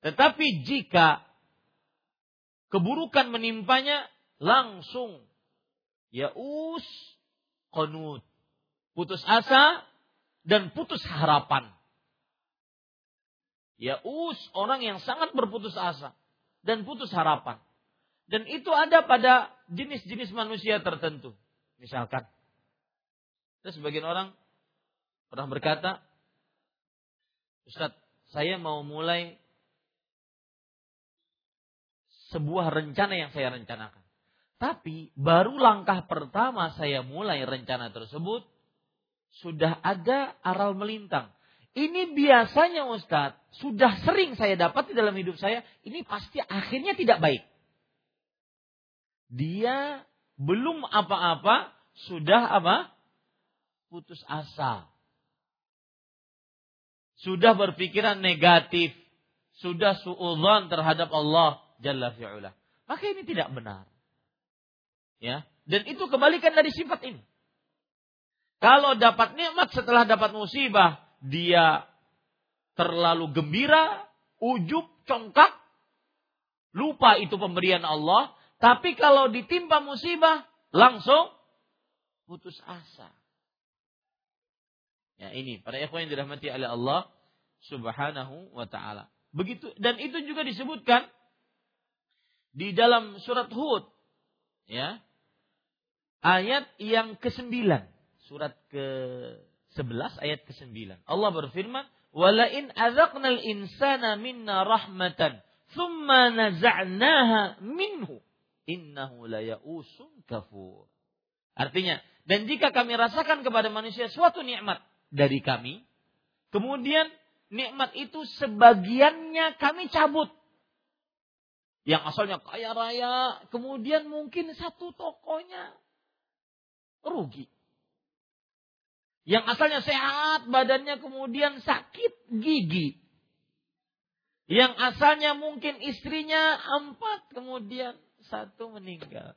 Tetapi jika keburukan menimpanya, langsung yaus qanut, putus asa dan putus harapan. Yaus, orang yang sangat berputus asa dan putus harapan. Dan itu ada pada jenis-jenis manusia tertentu. Misalkan, ada sebagian orang pernah berkata, Ustaz, saya mau mulai sebuah rencana yang saya rencanakan. Tapi baru langkah pertama saya mulai rencana tersebut, sudah ada aral melintang. Ini biasanya Ustaz, sudah sering saya dapat di dalam hidup saya, ini pasti akhirnya tidak baik. Dia belum apa-apa, sudah apa? Putus asa. Sudah berpikiran negatif. Sudah su'udzon terhadap Allah Jalla fi'ula. Maka ini tidak benar. Ya. Dan itu kebalikan dari sifat ini. Kalau dapat nikmat setelah dapat musibah, dia terlalu gembira, ujub, congkak, lupa itu pemberian Allah. Tapi kalau ditimpa musibah, langsung putus asa. Ya, ini para ikhwan yang dirahmati oleh Allah Subhanahu wa taala. Begitu, dan itu juga disebutkan di dalam surat Hud, ya. Ayat yang ke-9, surat ke-11 ayat ke-9. Allah berfirman, "Wa la in azaqnal insana minna rahmatan, tsumma naza'naha minhu." Innahu la ya'usun kafur. Artinya, dan jika kami rasakan kepada manusia suatu nikmat dari kami, kemudian nikmat itu sebagiannya kami cabut. Yang asalnya kaya raya, kemudian mungkin satu tokonya rugi. Yang asalnya sehat badannya kemudian sakit gigi. Yang asalnya mungkin istrinya 4 kemudian 1 meninggal.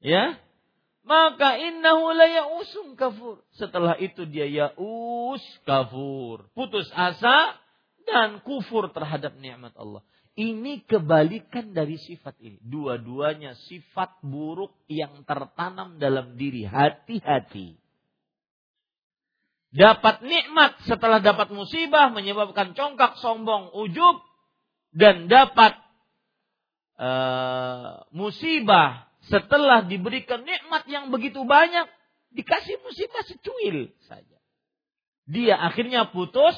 Ya. Maka innahu la ya'usum kafur. Setelah itu dia ya'us kafur. Putus asa dan kufur terhadap nikmat Allah. Ini kebalikan dari sifat ini. Dua-duanya sifat buruk yang tertanam dalam diri. Hati-hati. Dapat nikmat setelah dapat musibah menyebabkan congkak, sombong, ujub. Dan dapat musibah setelah diberikan nikmat yang begitu banyak Dikasih musibah secuil saja. Dia akhirnya putus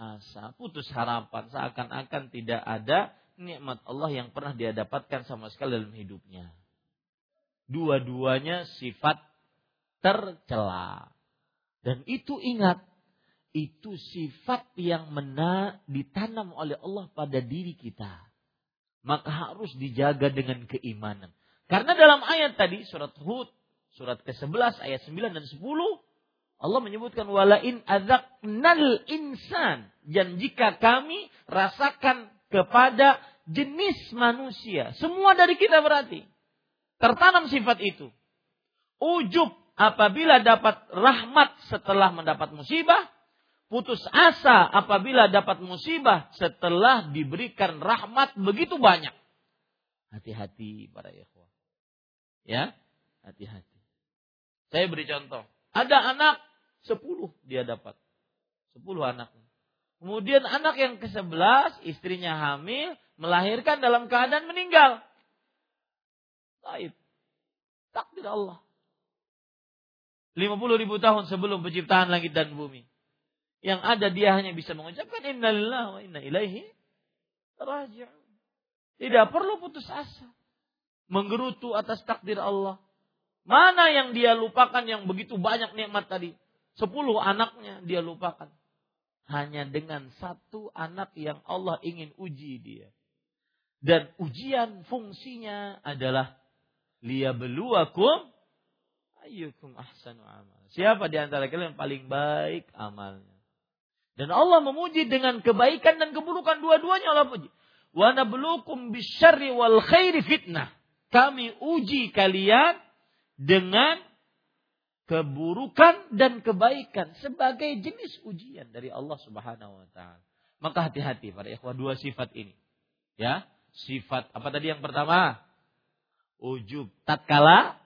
asa, putus harapan. Seakan-akan tidak ada nikmat Allah yang pernah dia dapatkan sama sekali dalam hidupnya. Dua-duanya sifat tercela. Dan itu ingat, itu sifat yang ditanam oleh Allah pada diri kita. Maka harus dijaga dengan keimanan. Karena dalam ayat tadi, surat Hud, surat ke-11, ayat 9 dan 10, Allah menyebutkan walain azaqnal insan, dan jika kami rasakan kepada jenis manusia, semua dari kita berarti tertanam sifat itu. Ujub apabila dapat rahmat setelah mendapat musibah, putus asa apabila dapat musibah setelah diberikan rahmat begitu banyak. Hati-hati para ikhwah. Ya, hati-hati. Saya beri contoh. Ada anak 10 dia dapat. 10 anak. Kemudian anak yang ke-11 istrinya hamil, melahirkan dalam keadaan meninggal. Taib. Takdir Allah. 50,000 tahun sebelum penciptaan langit dan bumi. Yang ada dia hanya bisa mengucapkan innalillahi wa inna ilaihi raji'un. Tidak perlu putus asa. Menggerutu atas takdir Allah. Mana yang dia lupakan yang begitu banyak nikmat tadi? 10 anaknya dia lupakan. Hanya dengan satu anak yang Allah ingin uji dia. Dan ujian fungsinya adalah liyabluwakum ayyukum ahsanu amal. Siapa di antara kalian paling baik amalnya? Dan Allah memuji dengan kebaikan dan keburukan, dua-duanya Allah puji. Wa nabluukum bisyarri wal khairi fitnah. Kami uji kalian dengan keburukan dan kebaikan sebagai jenis ujian dari Allah Subhanahu wa taala. Maka hati-hati para ikhwah, dua sifat ini. Ya, sifat apa tadi yang pertama? Ujub, tatkala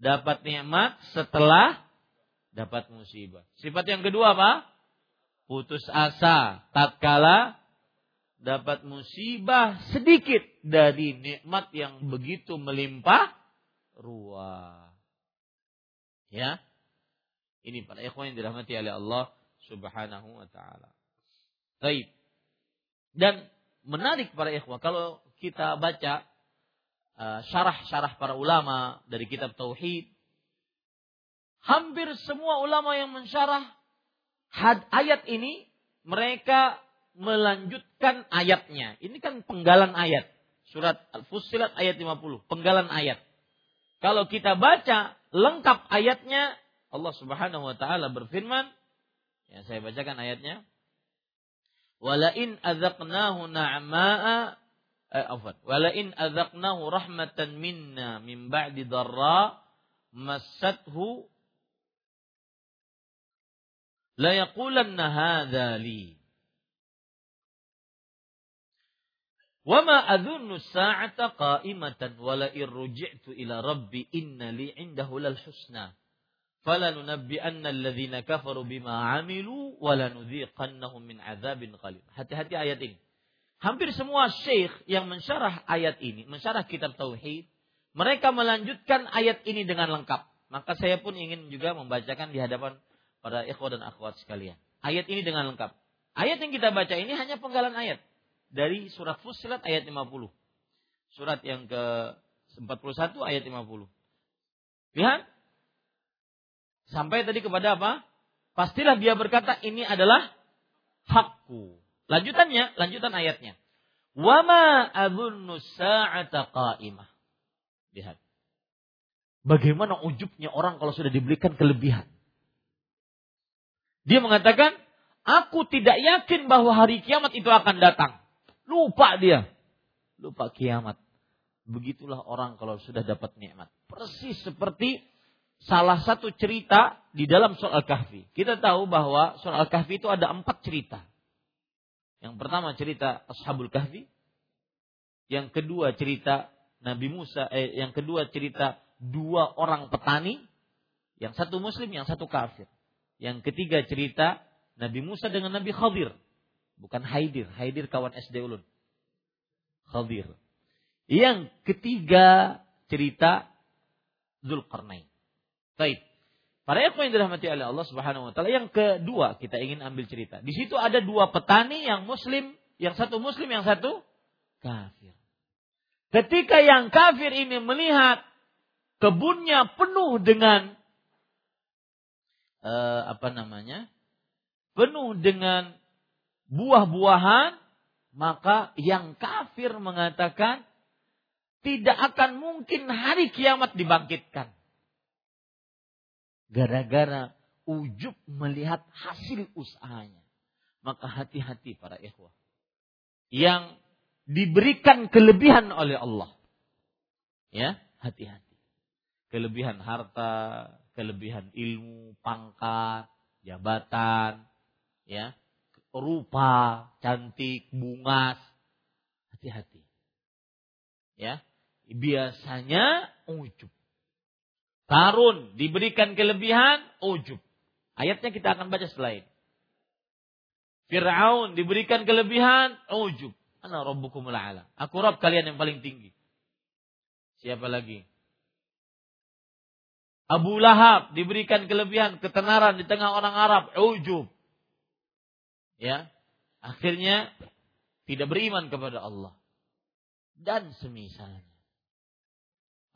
dapat nikmat setelah dapat musibah. Sifat yang kedua apa? Putus asa, tatkala dapat musibah sedikit dari nikmat yang begitu melimpah ruah. Ya. Ini para ikhwan yang dirahmati oleh Allah Subhanahu wa taala. Baik. Dan menarik para ikhwan, kalau kita baca syarah-syarah para ulama dari kitab tauhid, hampir semua ulama yang mensyarah ayat ini mereka melanjutkan ayatnya. Ini kan penggalan ayat. Surat Al-Fussilat ayat 50, penggalan ayat. Kalau kita baca lengkap ayatnya, Allah Subhanahu wa taala berfirman, ya saya bacakan ayatnya. Walain azaqnahu na'maa walain azaqnahu rahmatan minna min ba'di dharra massathu la yaqulanna hadza li wa ma adzunnu as-sa'ata qa'imatan wa la irji'tu ila rabbi inna li 'indahu lal husna falanunabbi'anna alladhina kafaru bima 'amilu wa lanudhiqannahum min 'adzabin qalil. Hati-hati ayat ini. Hampir semua syekh yang mensyarah ayat ini, mensyarah kitab tauhid, mereka melanjutkan ayat ini dengan lengkap. Maka saya pun ingin juga membacakan di hadapan para ikhwan dan akhwat sekalian. Ayat ini dengan lengkap. Ayat yang kita baca ini hanya penggalan ayat dari surat Fussilat ayat 50. Surat yang ke-41 ayat 50. Lihat. Sampai tadi kepada apa? Pastilah dia berkata ini adalah hakku. Lanjutannya, lanjutan ayatnya. Wa ma adzunnu as-sa'ata qa'imah. Lihat. Bagaimana ujubnya orang kalau sudah diberikan kelebihan. Dia mengatakan, aku tidak yakin bahwa hari kiamat itu akan datang. Lupa dia. Lupa kiamat. Begitulah orang kalau sudah dapat nikmat. Persis seperti salah satu cerita di dalam surah Al-Kahfi. Kita tahu bahwa surah Al-Kahfi itu ada 4 cerita. Yang pertama cerita Ashabul Kahfi. Yang kedua cerita Nabi Musa. Yang kedua cerita 2 orang petani. Yang satu muslim, yang satu kafir. Yang ketiga cerita Nabi Musa dengan Nabi Khadir. Bukan Haidir. Haidir kawan SD Ulun. Khadir. Yang ketiga cerita Dzulkarnain. Baik. Para ikhwan yang dirahmati oleh Allah Subhanahu wa taala, yang kedua kita ingin ambil cerita. Di situ ada dua petani yang muslim, yang satu muslim, yang satu kafir. Ketika yang kafir ini melihat kebunnya penuh dengan penuh dengan buah-buahan, maka yang kafir mengatakan tidak akan mungkin hari kiamat dibangkitkan. Gara-gara ujub melihat hasil usahanya. Maka hati-hati para ikhwah yang diberikan kelebihan oleh Allah. Ya, hati-hati. Kelebihan harta, kelebihan ilmu, pangkat, jabatan, ya, rupa, cantik, bungas. Hati-hati. Ya, biasanya ujub. Qarun diberikan kelebihan, ujub. Ayatnya kita akan baca setelah ini. Fir'aun diberikan kelebihan, ujub. Ana rabbukumul a'la. Aku Rabb kalian yang paling tinggi. Siapa lagi? Abu Lahab diberikan kelebihan, ketenaran di tengah orang Arab, ujub. Ya. Akhirnya tidak beriman kepada Allah. Dan semisalnya.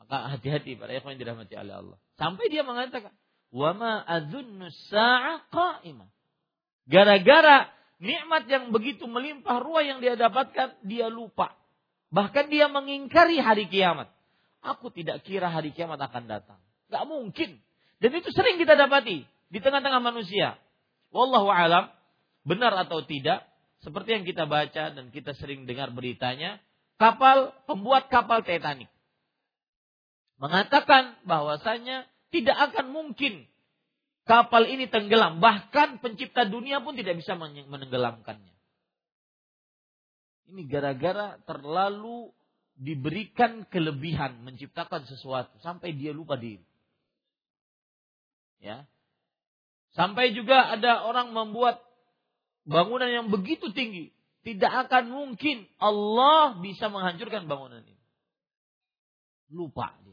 Maka hati-hati para ikhwan yang dirahmati oleh Allah. Sampai dia mengatakan, "Wa ma adzunnu as-sa'a qa'imah." Gara-gara nikmat yang begitu melimpah ruah yang dia dapatkan, dia lupa. Bahkan dia mengingkari hari kiamat. Aku tidak kira hari kiamat akan datang. Gak mungkin. Dan itu sering kita dapati di tengah-tengah manusia. Wallahu a'lam, benar atau tidak, seperti yang kita baca dan kita sering dengar beritanya, pembuat kapal Titanic mengatakan bahwasanya tidak akan mungkin kapal ini tenggelam. Bahkan pencipta dunia pun tidak bisa menenggelamkannya. Ini gara-gara terlalu diberikan kelebihan menciptakan sesuatu. Sampai dia lupa diri. Ya. Sampai juga ada orang membuat bangunan yang begitu tinggi. Tidak akan mungkin Allah bisa menghancurkan bangunan ini. Lupa dia.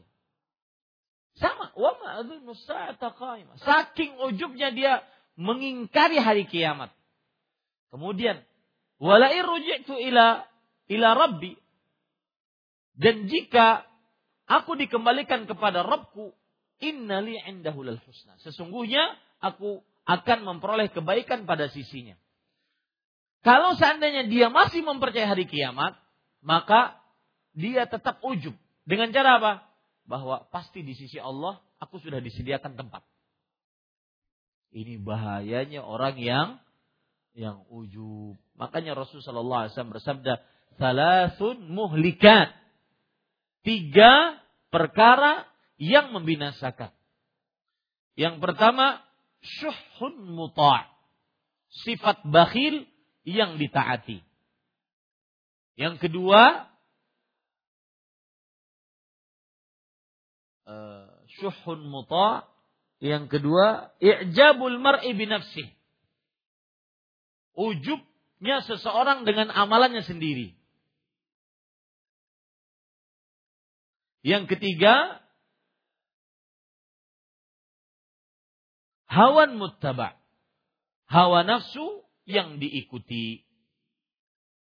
Sama, wa ma'adzunnu as-sa'ata qa'imah. Saking ujubnya dia mengingkari hari kiamat. Kemudian, wa la in ruji'tu ila rabbi. Dan jika aku dikembalikan kepada Rabbku, inna li 'indahu lal husna. Sesungguhnya aku akan memperoleh kebaikan pada sisinya. Kalau seandainya dia masih mempercayai hari kiamat, maka dia tetap ujub. Dengan cara apa? Bahwa pasti di sisi Allah aku sudah disediakan tempat. Ini bahayanya orang yang ujub. Makanya Rasulullah SAW bersabda, "Salasun muhlikat." Tiga perkara yang membinasakan. Yang pertama, syuhun muta'. Sifat bakhil yang ditaati. Yang kedua, syuhun muta'. Yang kedua, i'jabul mar'i binafsih. Ujubnya seseorang dengan amalannya sendiri. Yang ketiga, hawan muttaba'. Hawa nafsu yang diikuti.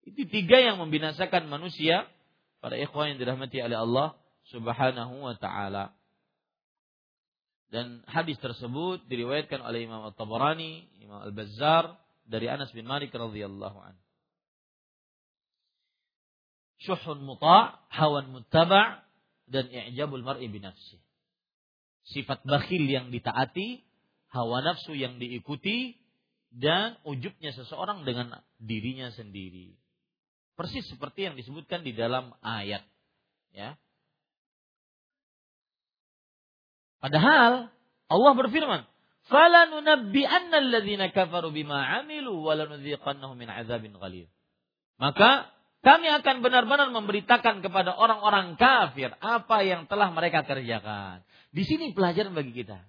Itu tiga yang membinasakan manusia. Para ikhwan yang dirahmati oleh Allah Subhanahu wa ta'ala. Dan hadis tersebut diriwayatkan oleh Imam At-Tabarani, Imam Al-Bazzar, dari Anas bin Malik radhiyallahu anhu. Syuhun muta', hawan muttaba', dan i'jabul mar'i binafsi. Sifat bakhil yang ditaati, hawa nafsu yang diikuti, dan ujubnya seseorang dengan dirinya sendiri. Persis seperti yang disebutkan di dalam ayat. Ya. Padahal Allah berfirman, "Falanunabbi'anna alladzina kafaru bima 'amilu wa lanudziqannahum min 'adzabin ghalidh." Maka kami akan benar-benar memberitakan kepada orang-orang kafir apa yang telah mereka kerjakan. Di sini pelajaran bagi kita.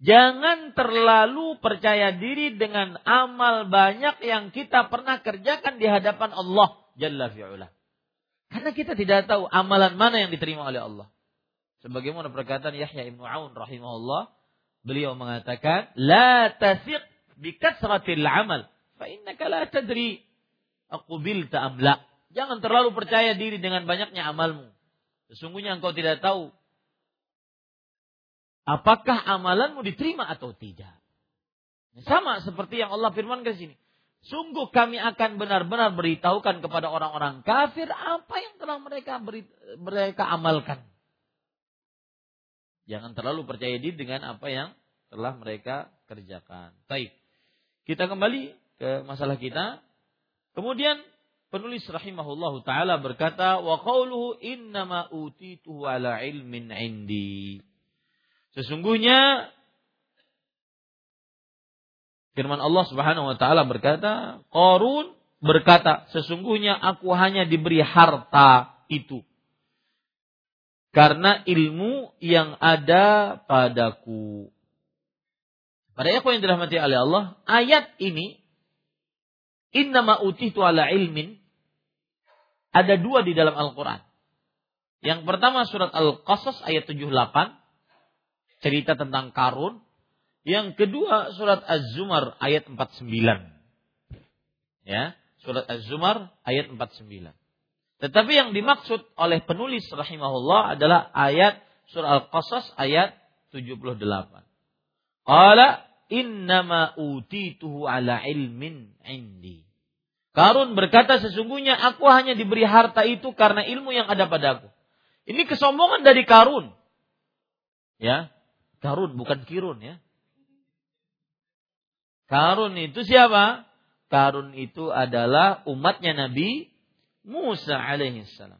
Jangan terlalu percaya diri dengan amal banyak yang kita pernah kerjakan di hadapan Allah Jalla fi'ala. Karena kita tidak tahu amalan mana yang diterima oleh Allah. Sebagaimana perkataan Yahya bin Aun rahimahullah, Beliau mengatakan, la tasiq bi kasratil amal, fa innaka la tadri aqbilta am la. Jangan terlalu percaya diri dengan banyaknya amalmu. Sesungguhnya engkau tidak tahu apakah amalanmu diterima atau tidak. Sama seperti yang Allah firmankan di sini. Sungguh kami akan benar-benar beritahukan kepada orang-orang kafir apa yang telah mereka amalkan. Jangan terlalu percaya diri dengan apa yang telah mereka kerjakan. Baik. Kita kembali ke masalah kita. Kemudian penulis rahimahullahu taala berkata, wa qauluhu innama utituhu ala ilmin 'indi. Sesungguhnya firman Allah Subhanahu wa taala berkata, Qarun berkata, sesungguhnya aku hanya diberi harta itu karena ilmu yang ada padaku. Para ikhwan yang dirahmati oleh Allah, ayat ini innama utitu ala ilmin ada dua di dalam Al-Qur'an. Yang pertama surat Al-Qasas ayat 78. Cerita tentang Qarun. Yang kedua surat Az-Zumar ayat 49. Ya, surat Az-Zumar ayat 49. Tetapi yang dimaksud oleh penulis rahimahullah adalah ayat surah Al-Qasas ayat 78. Qala innama utituhu ala ilmin indi. Qarun berkata sesungguhnya aku hanya diberi harta itu karena ilmu yang ada padaku. Ini kesombongan dari Qarun. Ya. Qarun bukan Kirun ya. Qarun itu siapa? Qarun itu adalah umatnya Nabi Musa alaihissalam.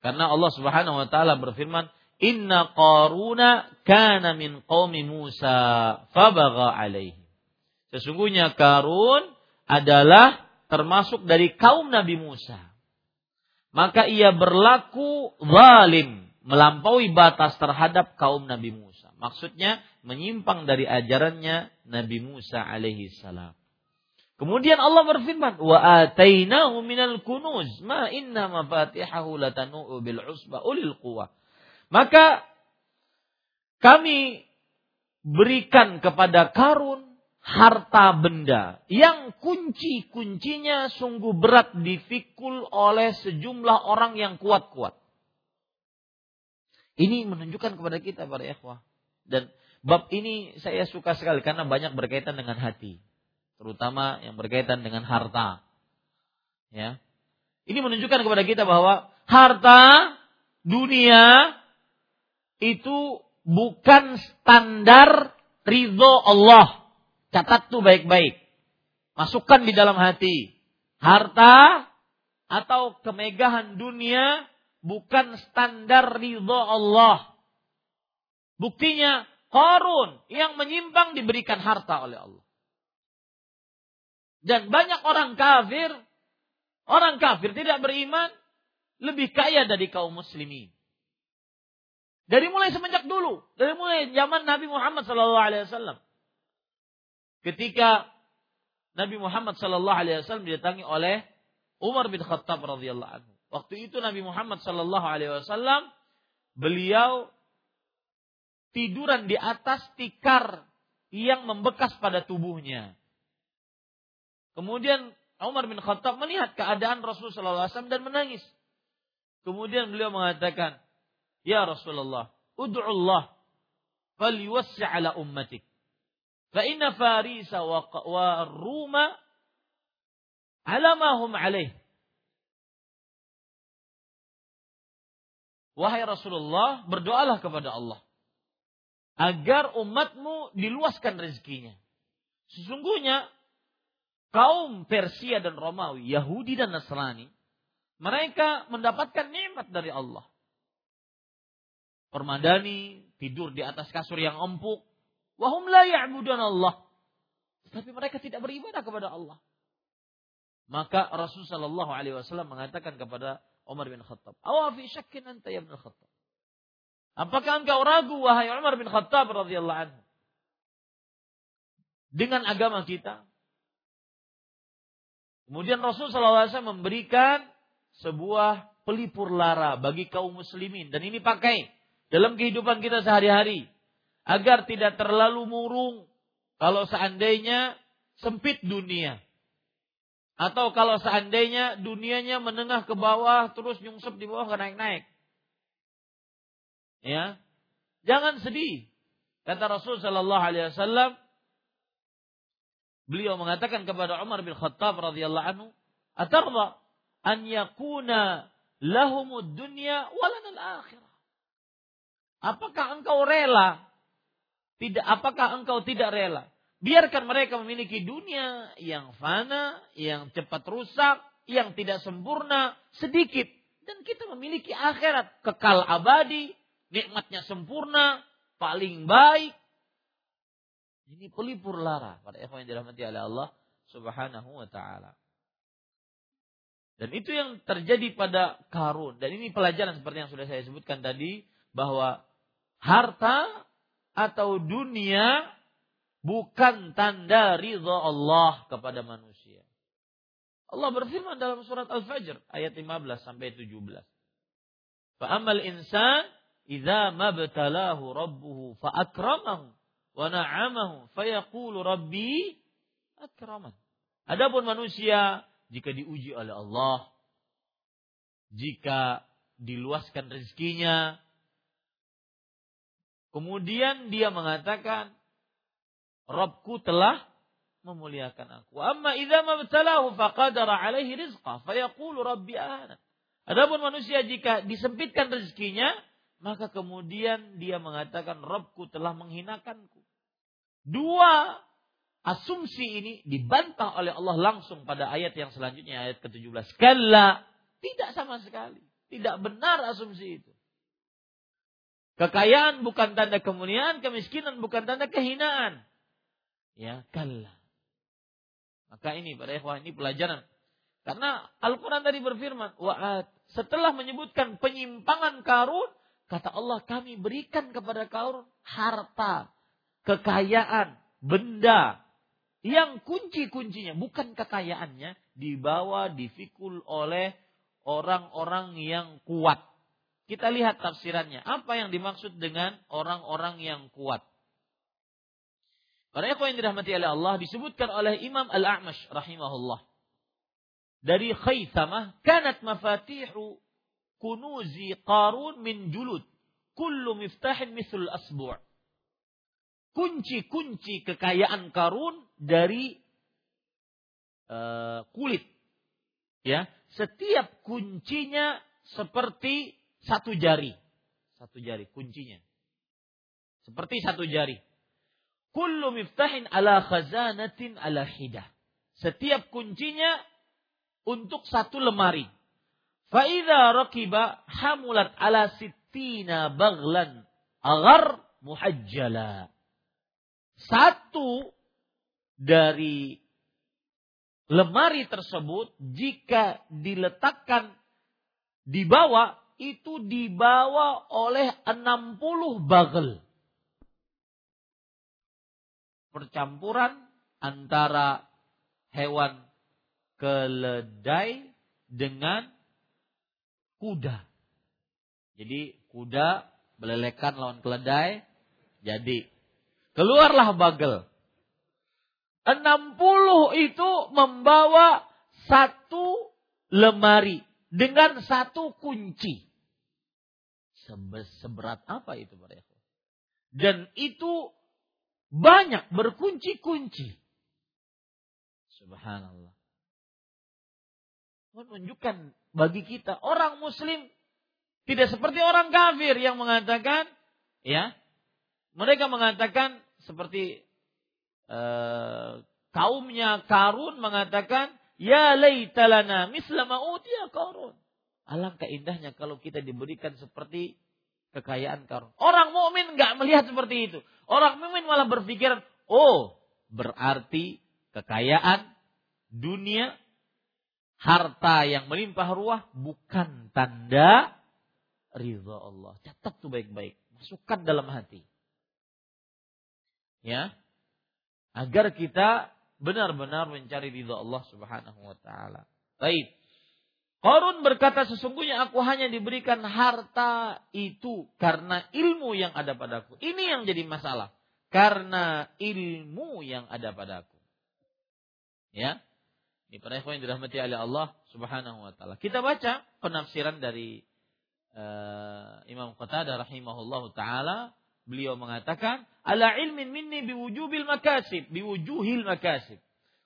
Karena Allah Subhanahu wa taala berfirman, "Inna Qaruna kana min qaumi Musa fabagha alaihi." Sesungguhnya Qarun adalah termasuk dari kaum Nabi Musa. Maka ia berlaku zalim, melampaui batas terhadap kaum Nabi Musa. Maksudnya menyimpang dari ajarannya Nabi Musa alaihi salam. Kemudian Allah berfirman, "Wa atainahu minal kunuz ma inna mafatihahu latanu bil usba ulil quwa." Maka kami berikan kepada Qarun harta benda yang kunci-kuncinya sungguh berat dipikul oleh sejumlah orang yang kuat-kuat. Ini menunjukkan kepada kita para ikhwah. Dan bab ini saya suka sekali karena banyak berkaitan dengan hati, terutama yang berkaitan dengan harta. Ya, ini menunjukkan kepada kita bahwa harta dunia itu bukan standar ridho Allah. Catat tuh baik-baik, masukkan di dalam hati. Harta atau kemegahan dunia bukan standar ridho Allah. Buktinya Qarun yang menyimpang diberikan harta oleh Allah. Dan banyak orang kafir tidak beriman lebih kaya dari kaum muslimin. Dari mulai semenjak dulu, dari mulai zaman Nabi Muhammad SAW. Ketika Nabi Muhammad SAW didatangi oleh Umar bin Khattab radhiyallahu anhu. Waktu itu Nabi Muhammad SAW beliau tiduran di atas tikar yang membekas pada tubuhnya. Kemudian Umar bin Khattab melihat keadaan Rasulullah SAW dan menangis. Kemudian beliau mengatakan, "Ya Rasulullah, ud'ullah fal yuwassi' ala ummatik. Fa inna Farisa wa Ruma ala ma hum alaih." Wahai Rasulullah, berdoalah kepada Allah agar umatmu diluaskan rezekinya. Sesungguhnya kaum Persia dan Romawi, Yahudi dan Nasrani, mereka mendapatkan nikmat dari Allah. Permadani, tidur di atas kasur yang empuk. Wahum la ya'budan Allah. Tetapi mereka tidak beribadah kepada Allah. Maka Rasulullah SAW mengatakan kepada Umar bin Khattab, "Awafi syakkin anta ya bin Khattab." Apakah engkau ragu, wahai Umar bin Khattab radhiyallahu anhu, dengan agama kita? Kemudian Rasulullah SAW memberikan sebuah pelipur lara bagi kaum muslimin. Dan ini pakai dalam kehidupan kita sehari-hari. agar tidak terlalu murung kalau seandainya sempit dunia. Atau kalau seandainya dunianya menengah ke bawah terus nyungsep di bawah nggak naik-naik. Ya. Jangan sedih. Kata Rasul sallallahu alaihi wasallam, beliau mengatakan kepada Umar bin Khattab radhiyallahu anhu, "Atarda an yakuna lahumud dunya wa lana akhirah." Apakah engkau tidak rela? Biarkan mereka memiliki dunia yang fana, yang cepat rusak, yang tidak sempurna sedikit, dan kita memiliki akhirat kekal abadi, nikmatnya sempurna, paling baik. Ini pelipur lara pada ikhwan yang dirahmati oleh Allah Subhanahu wa taala. Dan itu yang terjadi pada Qarun. Dan ini pelajaran seperti yang sudah saya sebutkan tadi, bahwa harta atau dunia bukan tanda ridha Allah kepada manusia. Allah berfirman dalam surat Al-Fajr ayat 15 sampai 17. Fa amal insan idza mabtalahu rabbuhu fa akramahu wa na'amahu fa yaqulu rabbi akraman. Adapun manusia jika diuji oleh Allah, jika diluaskan rezekinya, kemudian dia mengatakan, Rabbku telah memuliakan aku. Amma idza mabtalahu faqadara alaihi rizqah fayaqulu rabbi ahana. Adapun manusia jika disempitkan rezekinya, maka kemudian dia mengatakan, Rabbku telah menghinakanku. Dua asumsi ini dibantah oleh Allah langsung pada ayat yang selanjutnya, ayat ke-17. Kalla, tidak sama sekali. Tidak benar asumsi itu. Kekayaan bukan tanda kemuliaan, kemiskinan bukan tanda kehinaan. Ya, kalla. Maka ini pada ikhwah, ini pelajaran. Karena Al-Quran tadi berfirman, wa'at. Setelah menyebutkan penyimpangan Qarun, kata Allah, kami berikan kepada Qarun harta, kekayaan, benda. Yang kunci-kuncinya, bukan kekayaannya, dibawa, difikul oleh orang-orang yang kuat. Kita lihat tafsirannya. Apa yang dimaksud dengan orang-orang yang kuat? Para ikhwan yang dirahmati oleh Allah, disebutkan oleh Imam Al-A'mash rahimahullah. Dari Khaythamah, kanat mafatihu kunuzi Qarun min julud. Kullu miftahin mislul asbu'. Kunci-kunci kekayaan Qarun dari kulit. Ya, setiap kuncinya seperti satu jari kuncinya seperti satu jari. Kullu miftahin ala khazanatin ala hidah, setiap kuncinya untuk satu lemari. Fa idza raqiba hamulat ala sittina baghlan aghar muhajjala. Satu dari lemari tersebut jika diletakkan di bawah, itu dibawa oleh 60 bagel. Percampuran antara hewan keledai dengan kuda. Jadi kuda belelekan lawan keledai. Jadi keluarlah bagel. 60 itu membawa satu lemari dengan satu kunci. Seberat apa itu para ikhwan? Dan itu banyak, berkunci-kunci. Subhanallah. Menunjukkan bagi kita orang muslim tidak seperti orang kafir yang mengatakan, ya, mereka mengatakan seperti kaumnya Qarun mengatakan, ya laytalana misla ma'utiya Qarun. Alangkah indahnya kalau kita diberikan seperti kekayaan Qarun. Orang mukmin enggak melihat seperti itu. Orang mukmin malah berpikiran, oh, berarti kekayaan dunia, harta yang melimpah ruah bukan tanda ridha Allah. Catat tuh baik-baik, masukkan dalam hati. Ya. Agar kita benar-benar mencari ridha Allah Subhanahu wa taala. Baik. Qarun berkata, sesungguhnya aku hanya diberikan harta itu karena ilmu yang ada padaku. Ini yang jadi masalah. Karena ilmu yang ada padaku. Ya. Ini para ikhwan yang dirahmati oleh Allah Subhanahu wa taala. Kita baca penafsiran dari Imam Qatada rahimahullahu taala. Beliau mengatakan, ala ilmin minni biwujuhil makasib.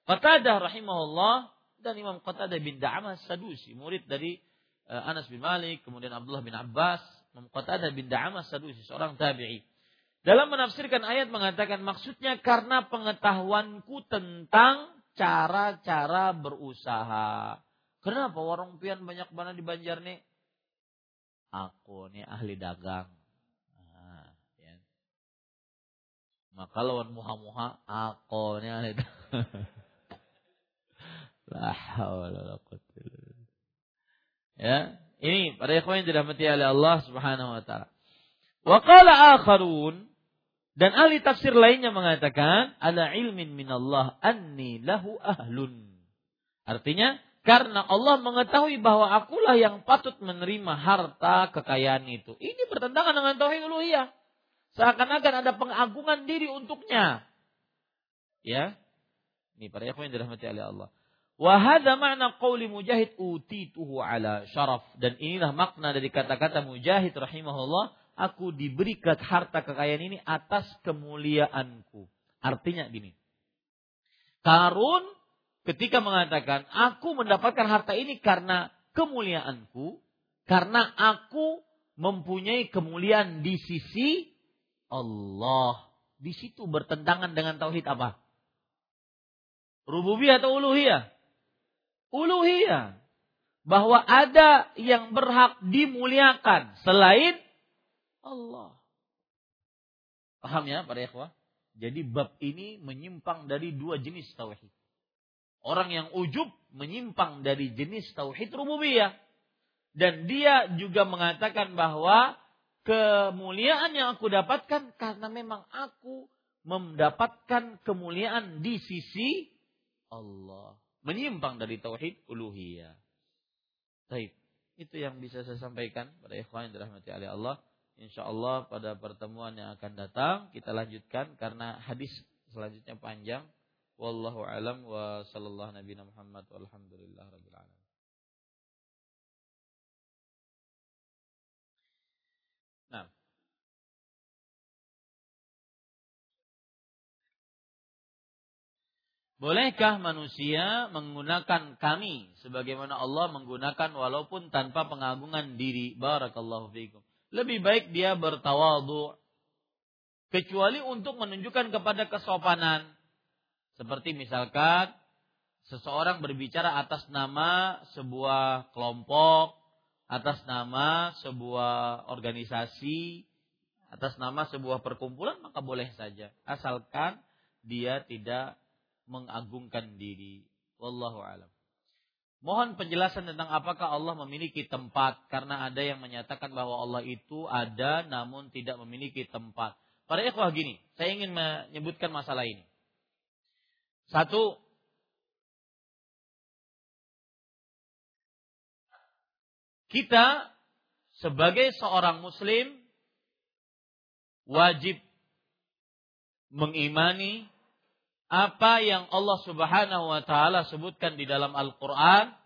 Qatada rahimahullah. Dan Imam Qatada bin Da'amah Sadusi, murid dari Anas bin Malik, kemudian Abdullah bin Abbas. Imam Qatada bin Da'amah Sadusi, seorang tabi'i. Dalam menafsirkan ayat mengatakan, maksudnya karena pengetahuanku tentang cara-cara berusaha. Kenapa warung pian banyak banget di Banjar nih? Aku nih ahli dagang. Nah, ya. Maka lawan muha-muha, aku nih ahli dagang. Ya, ini para ikhwan yang dirahmati oleh Allah Subhanahu wa taala. Wa qala akharun, dan ahli tafsir lainnya mengatakan ala ilmin minallah anni lahu ahlun. Artinya karena Allah mengetahui bahwa akulah yang patut menerima harta kekayaan itu. Ini bertentangan dengan tauhid uluhiyah. Seakan-akan ada pengagungan diri untuknya. Ya. Ini para ikhwan yang dirahmati oleh Allah. Wa hadza ma'na qauli Mujahid utituhu ala syaraf, dan inilah makna dari kata-kata Mujahid rahimahullah, aku diberi harta kekayaan ini atas kemuliaanku. Artinya gini. Qarun ketika mengatakan aku mendapatkan harta ini karena kemuliaanku, karena aku mempunyai kemuliaan di sisi Allah. Di situ bertentangan dengan tauhid apa? Rububiyah atau uluhiyah? Uluhiyah, bahwa ada yang berhak dimuliakan selain Allah. Paham ya para ikhwah? Jadi bab ini menyimpang dari dua jenis tauhid. Orang yang ujub menyimpang dari jenis tauhid rububiyah, dan dia juga mengatakan bahwa kemuliaan yang aku dapatkan karena memang aku mendapatkan kemuliaan di sisi Allah. Menyimpang dari tauhid uluhiyah. Baik, itu yang bisa saya sampaikan pada ikhwan yang dirahmati oleh Allah. Insyaallah pada pertemuan yang akan datang kita lanjutkan karena hadis selanjutnya panjang. Wallahu alam wa sallallahu nabiyana Muhammad walhamdulillah rabbil alamin. Nah, bolehkah manusia menggunakan kami sebagaimana Allah menggunakan walaupun tanpa pengagungan diri? Barakallahu fiikum. Lebih baik dia bertawadhu, kecuali untuk menunjukkan kepada kesopanan. Seperti misalkan seseorang berbicara atas nama sebuah kelompok, atas nama sebuah organisasi, atas nama sebuah perkumpulan, maka boleh saja. Asalkan dia tidak mengagungkan diri. Wallahu alam. Mohon penjelasan tentang apakah Allah memiliki tempat, karena ada yang menyatakan bahwa Allah itu ada namun tidak memiliki tempat. Para ikhwah gini, saya ingin menyebutkan masalah ini. Satu, kita sebagai seorang muslim wajib mengimani apa yang Allah Subhanahu wa taala sebutkan di dalam Al-Qur'an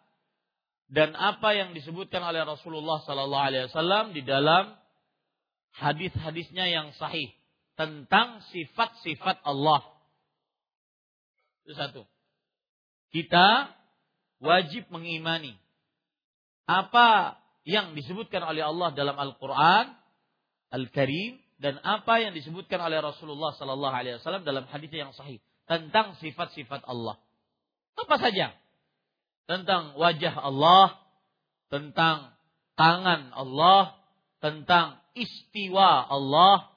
dan apa yang disebutkan oleh Rasulullah sallallahu alaihi wasallam di dalam hadis-hadisnya yang sahih tentang sifat-sifat Allah. Itu satu. Kita wajib mengimani apa yang disebutkan oleh Allah dalam Al-Qur'an Al-Karim dan apa yang disebutkan oleh Rasulullah sallallahu alaihi wasallam dalam hadis yang sahih tentang sifat-sifat Allah. Apa saja? Tentang wajah Allah, tentang tangan Allah, tentang istiwa Allah.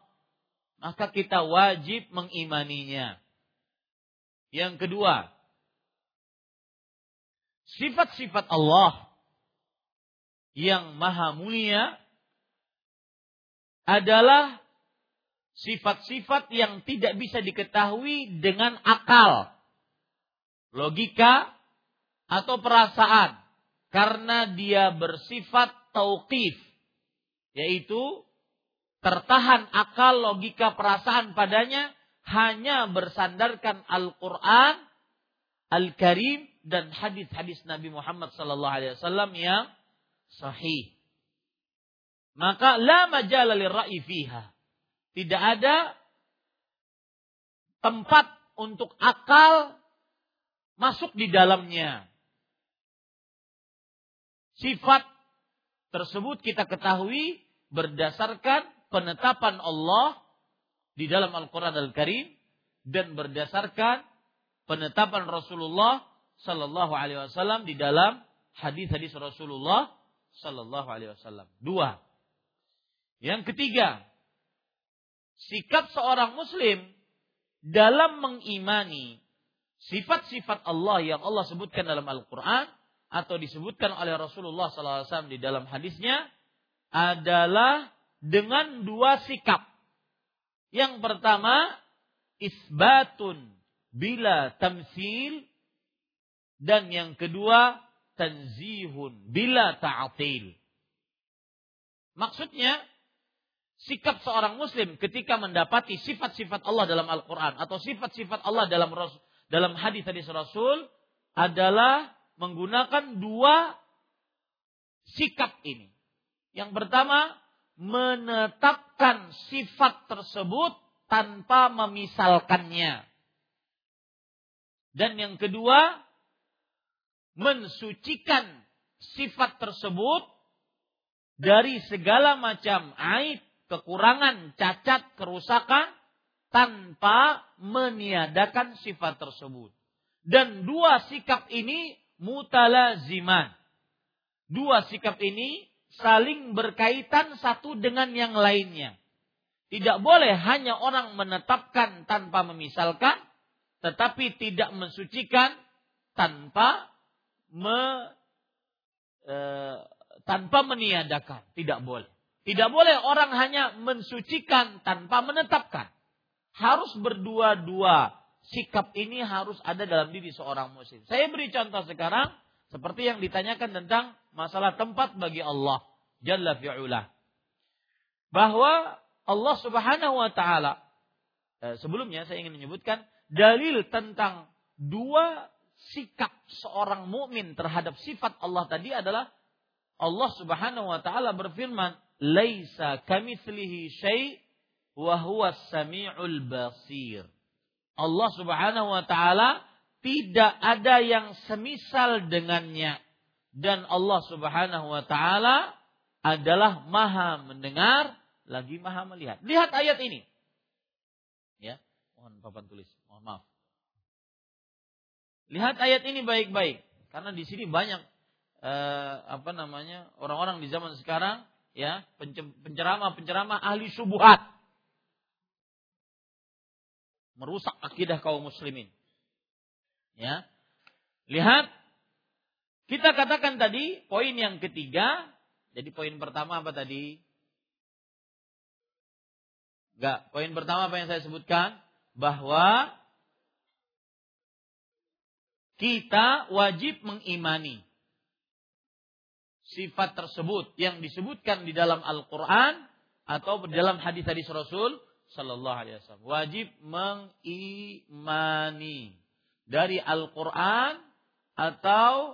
Maka kita wajib mengimaninya. Yang kedua, sifat-sifat Allah yang maha mulia adalah sifat-sifat yang tidak bisa diketahui dengan akal, logika, atau perasaan. karena dia bersifat tauqif, yaitu tertahan akal, logika, perasaan padanya, hanya bersandarkan Al-Quran, Al-Karim, dan hadis-hadis Nabi Muhammad SAW yang sahih. Maka la majala lirra'i fiha. Tidak ada tempat untuk akal masuk di dalamnya. Sifat tersebut kita ketahui berdasarkan penetapan Allah di dalam Al-Quran Al-Karim dan berdasarkan penetapan Rasulullah Sallallahu Alaihi Wasallam di dalam hadis-hadis Rasulullah Sallallahu Alaihi Wasallam. Dua. Yang ketiga, sikap seorang Muslim dalam mengimani sifat-sifat Allah yang Allah sebutkan dalam Al-Quran atau disebutkan oleh Rasulullah SAW di dalam hadisnya adalah dengan dua sikap. Yang pertama, isbatun bila tamsil, dan yang kedua, tanzihun bila ta'til. Maksudnya, sikap seorang Muslim ketika mendapati sifat-sifat Allah dalam Al-Quran atau sifat-sifat Allah dalam hadis-hadis Rasul adalah menggunakan dua sikap ini. Yang pertama, menetapkan sifat tersebut tanpa memisalkannya. Dan yang kedua, mensucikan sifat tersebut dari segala macam aib, kekurangan, cacat, kerusakan tanpa meniadakan sifat tersebut. Dan dua sikap ini mutalaziman. Dua sikap ini saling berkaitan satu dengan yang lainnya. Tidak boleh hanya orang menetapkan tanpa memisalkan, tetapi tidak mensucikan tanpa meniadakan. Tidak boleh. Tidak boleh orang hanya mensucikan tanpa menetapkan. Harus berdua-dua. Sikap ini harus ada dalam diri seorang muslim. Saya beri contoh sekarang. Seperti yang ditanyakan tentang masalah tempat bagi Allah Jalla fi'ula. Bahwa Allah subhanahu wa ta'ala. Sebelumnya saya ingin menyebutkan dalil tentang dua sikap seorang mukmin terhadap sifat Allah tadi adalah Allah subhanahu wa ta'ala berfirman, laisa kamitslihi syai' wa huwa as-sami'ul basir. Allah subhanahu wa ta'ala tidak ada yang semisal dengannya. Dan Allah subhanahu wa ta'ala adalah maha mendengar lagi maha melihat. Lihat ayat ini. Ya, mohon papan tulis. Mohon maaf. Lihat ayat ini baik-baik. Karena di sini banyak orang-orang di zaman sekarang, ya, penceramah ahli syubhat merusak akidah kaum muslimin. Ya. Lihat, kita katakan tadi poin yang ketiga. Jadi poin pertama apa tadi? Poin pertama apa yang saya sebutkan? Bahwa kita wajib mengimani sifat tersebut yang disebutkan di dalam Al-Quran atau di dalam hadis-hadis Rasul Sallallahu Alaihi Wasallam. Wajib mengimani dari Al-Quran atau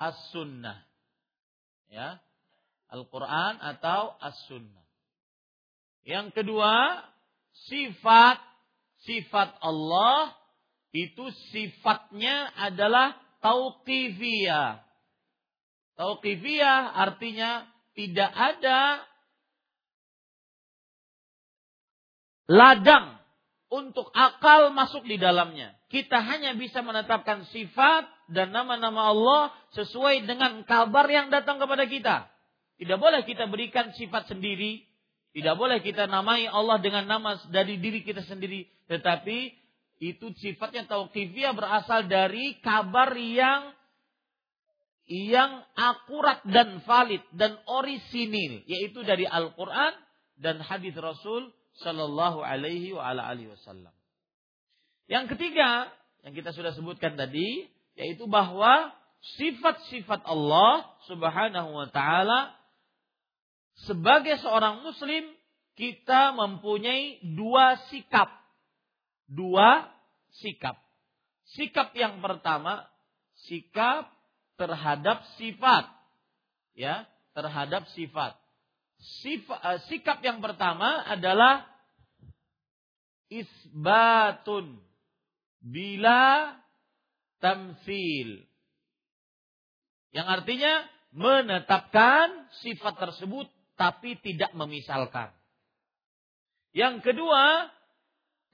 As-Sunnah. Ya, Al-Quran atau As-Sunnah. Yang kedua, sifat Allah itu sifatnya adalah tauqifiyah. Tauqifiyah artinya tidak ada ladang untuk akal masuk di dalamnya. Kita hanya bisa menetapkan sifat dan nama-nama Allah sesuai dengan kabar yang datang kepada kita. Tidak boleh kita berikan sifat sendiri. Tidak boleh kita namai Allah dengan nama dari diri kita sendiri. Tetapi itu sifatnya tauqifiyah, berasal dari kabar yang akurat dan valid dan orisinil, yaitu dari Al-Quran dan hadis Rasul Sallallahu Alaihi Wasallam. Yang ketiga yang kita sudah sebutkan tadi, yaitu bahwa sifat-sifat Allah Subhanahu wa ta'ala, sebagai seorang muslim kita mempunyai dua sikap. Sikap yang pertama, sikap terhadap sifat. Ya, terhadap sifat. Sikap yang pertama adalah isbatun bila tamsil. Yang artinya menetapkan sifat tersebut tapi tidak memisalkan. Yang kedua,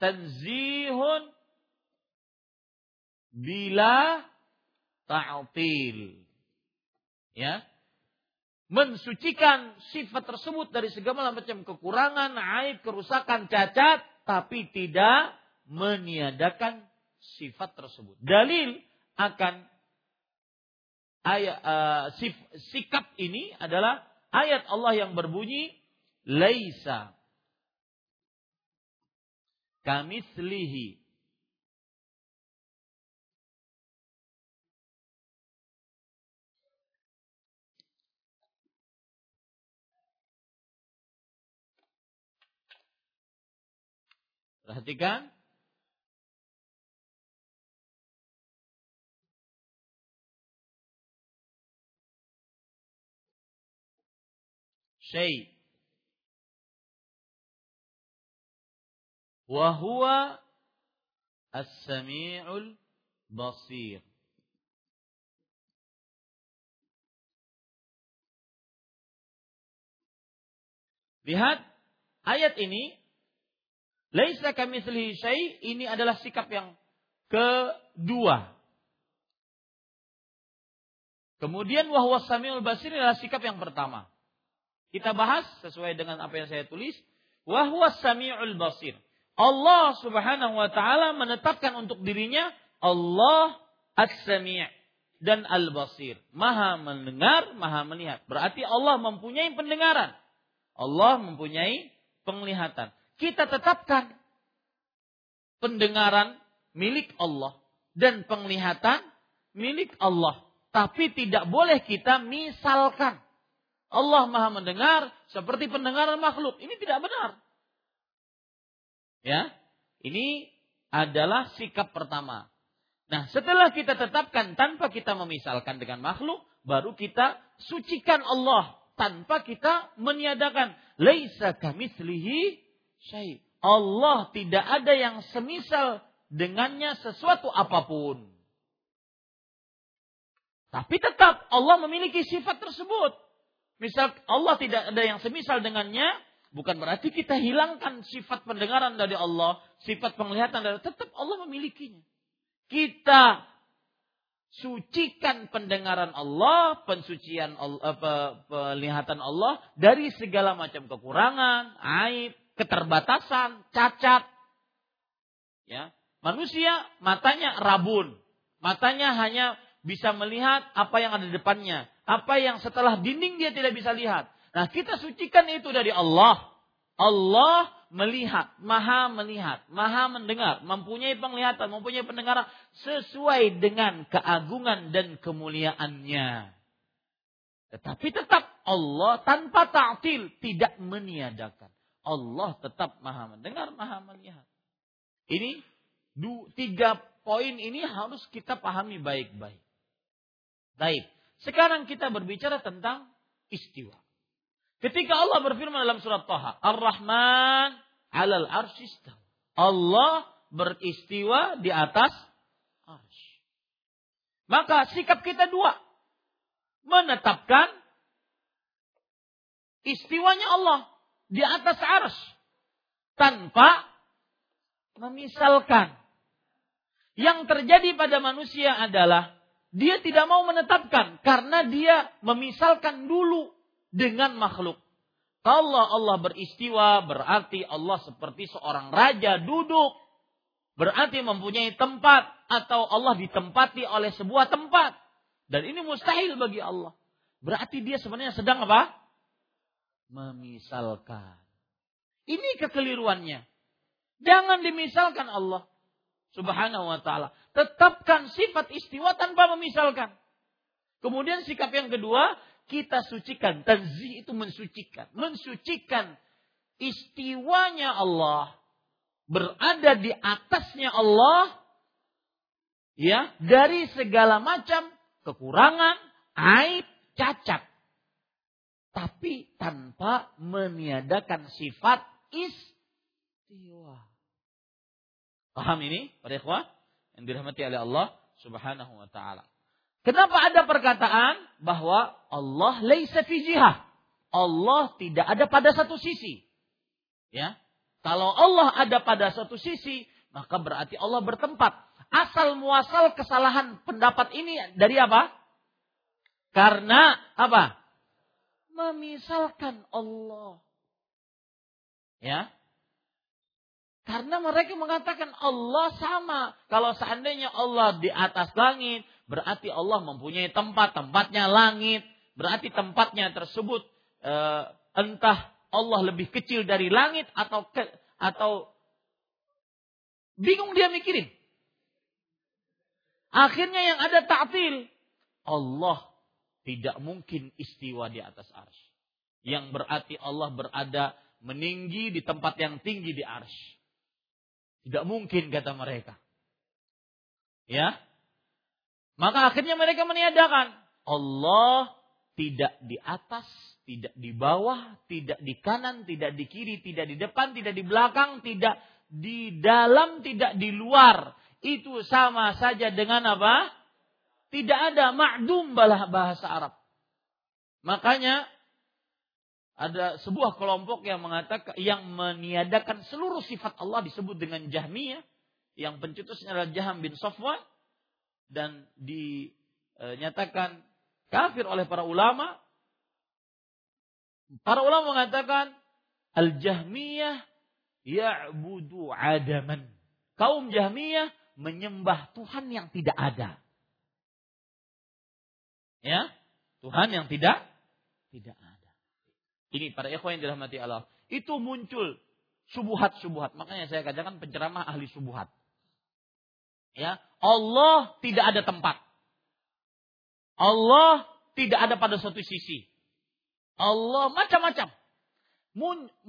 tanzihun bila ta'til. Ya. Mensucikan sifat tersebut dari segala macam kekurangan, aib, kerusakan, cacat, tapi tidak meniadakan sifat tersebut. Dalil akan sikap ini adalah ayat Allah yang berbunyi laisa kamitslihi . Perhatikan syai wa huwa as-sami'ul basir. Lihat ayat ini, laisa kamitslihi syai', ini adalah sikap yang kedua. Kemudian wa huwa as-sami'ul basir adalah sikap yang pertama. Kita bahas sesuai dengan apa yang saya tulis. Wa huwa as-sami'ul basir. Allah Subhanahu wa ta'ala menetapkan untuk dirinya Allah as-sami' dan al-basir. Maha mendengar, maha melihat. Berarti Allah mempunyai pendengaran. Allah mempunyai penglihatan. Kita tetapkan pendengaran milik Allah dan penglihatan milik Allah. Tapi tidak boleh kita misalkan. Allah maha mendengar seperti pendengaran makhluk. Ini tidak benar. Ya, ini adalah sikap pertama. Nah, setelah kita tetapkan tanpa kita memisalkan dengan makhluk, baru kita sucikan Allah tanpa kita meniadakan. Laisa kamitslihi syai'. Allah tidak ada yang semisal dengannya sesuatu apapun. Tapi tetap Allah memiliki sifat tersebut. Misal Allah tidak ada yang semisal dengannya, bukan berarti kita hilangkan sifat pendengaran dari Allah, sifat penglihatan dari Allah, tetap Allah memilikinya. Kita sucikan pendengaran Allah, pensucian Allah, penglihatan Allah dari segala macam kekurangan, aib, keterbatasan, cacat. Ya, manusia matanya rabun, matanya hanya bisa melihat apa yang ada di depannya. Apa yang setelah dinding dia tidak bisa lihat. Nah, kita sucikan itu dari Allah. Allah melihat, maha melihat, maha mendengar, mempunyai penglihatan, mempunyai pendengaran sesuai dengan keagungan dan kemuliaannya. Tetapi tetap Allah tanpa ta'til, tidak meniadakan. Allah tetap maha mendengar, maha melihat. Ini tiga poin ini harus kita pahami baik-baik. Baik. Sekarang kita berbicara tentang istiwa. Ketika Allah berfirman dalam surat Thaha, Ar-Rahman 'alal arsy istawa. Allah beristiwa di atas arsy. Maka sikap kita dua. Menetapkan istiwanya Allah di atas arsy tanpa memisalkan. Yang terjadi pada manusia adalah dia tidak mau menetapkan karena dia memisalkan dulu dengan makhluk. Kalau Allah beristiwa berarti Allah seperti seorang raja duduk. Berarti mempunyai tempat atau Allah ditempati oleh sebuah tempat. Dan ini mustahil bagi Allah. Berarti dia sebenarnya sedang apa? Memisalkan. Ini kekeliruannya. Jangan dimisalkan Allah Subhanahu wa ta'ala. Tetapkan sifat istiwa tanpa memisalkan. Kemudian sikap yang kedua, kita sucikan. Tanzih itu mensucikan. Mensucikan istiwanya Allah, berada di atasnya Allah, ya, dari segala macam kekurangan, aib, cacat. Tapi tanpa meniadakan sifat istiwa. Paham ini para ikhwah yang dirahmati oleh Allah Subhanahu wa taala. Kenapa ada perkataan bahwa Allah laisa fi jihah? Allah tidak ada pada satu sisi. Ya. Kalau Allah ada pada satu sisi, maka berarti Allah bertempat. Asal muasal kesalahan pendapat ini dari apa? Karena apa? Memisalkan Allah. Ya. Karena mereka mengatakan Allah sama. Kalau seandainya Allah di atas langit, berarti Allah mempunyai tempat, tempatnya langit. Berarti tempatnya tersebut entah Allah lebih kecil dari langit atau bingung dia mikirin. Akhirnya yang ada ta'til. Allah tidak mungkin istiwa di atas arsy. Yang berarti Allah berada meninggi di tempat yang tinggi di arsy. Tidak mungkin kata mereka. Ya. Maka akhirnya mereka meniadakan Allah tidak di atas, tidak di bawah, tidak di kanan, tidak di kiri, tidak di depan, tidak di belakang, tidak di dalam, tidak di luar. Itu sama saja dengan apa? Tidak ada, ma'dum bahasa Arab. Makanya ada sebuah kelompok yang mengatakan, yang meniadakan seluruh sifat Allah disebut dengan Jahmiyah. Yang pencetusnya adalah Jahm bin Sofwan. Dan dinyatakan kafir oleh para ulama. Para ulama mengatakan al-Jahmiyah ya'budu adaman. Kaum Jahmiyah menyembah Tuhan yang tidak ada. Ya, Tuhan yang tidak ada. Ini para ikhwan yang dirahmati Allah. Itu muncul subuhat-subuhat. Makanya saya katakan penceramah ahli subuhat. Ya, Allah tidak ada tempat. Allah tidak ada pada suatu sisi. Allah macam-macam.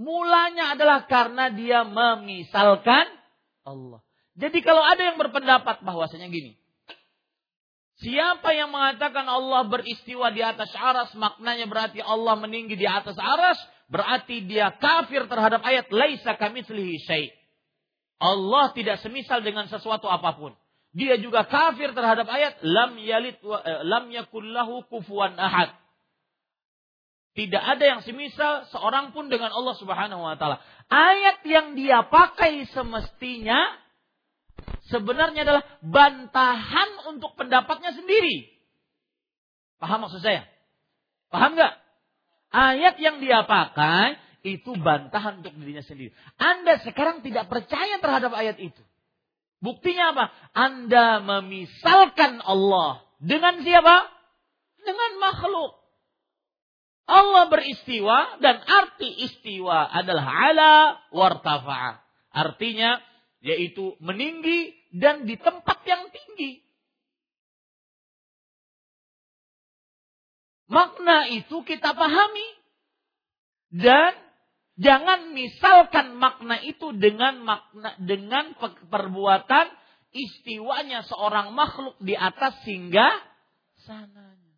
Mulanya adalah karena dia memisalkan Allah. Jadi kalau ada yang berpendapat bahwasanya gini. Siapa yang mengatakan Allah beristiwa di atas aras, maknanya berarti Allah meninggi di atas aras, berarti dia kafir terhadap ayat laisa kamitslihi syai'. Allah tidak semisal dengan sesuatu apapun. Dia juga kafir terhadap ayat lam yalid wa lam yakul lahu kufuwan ahad. Tidak ada yang semisal seorang pun dengan Allah Subhanahu wa taala. Ayat yang dia pakai semestinya sebenarnya adalah bantahan untuk pendapatnya sendiri. Paham maksud saya? Paham enggak? Ayat yang dia pakai itu bantahan untuk dirinya sendiri. Anda sekarang tidak percaya terhadap ayat itu. Buktinya apa? Anda memisalkan Allah. Dengan siapa? Dengan makhluk. Allah beristiwa dan arti istiwa adalah ala wartafa'a. Artinya yaitu meninggi dan di tempat yang tinggi. Makna itu kita pahami. Dan jangan misalkan makna itu dengan perbuatan istiwanya seorang makhluk di atas hingga sananya.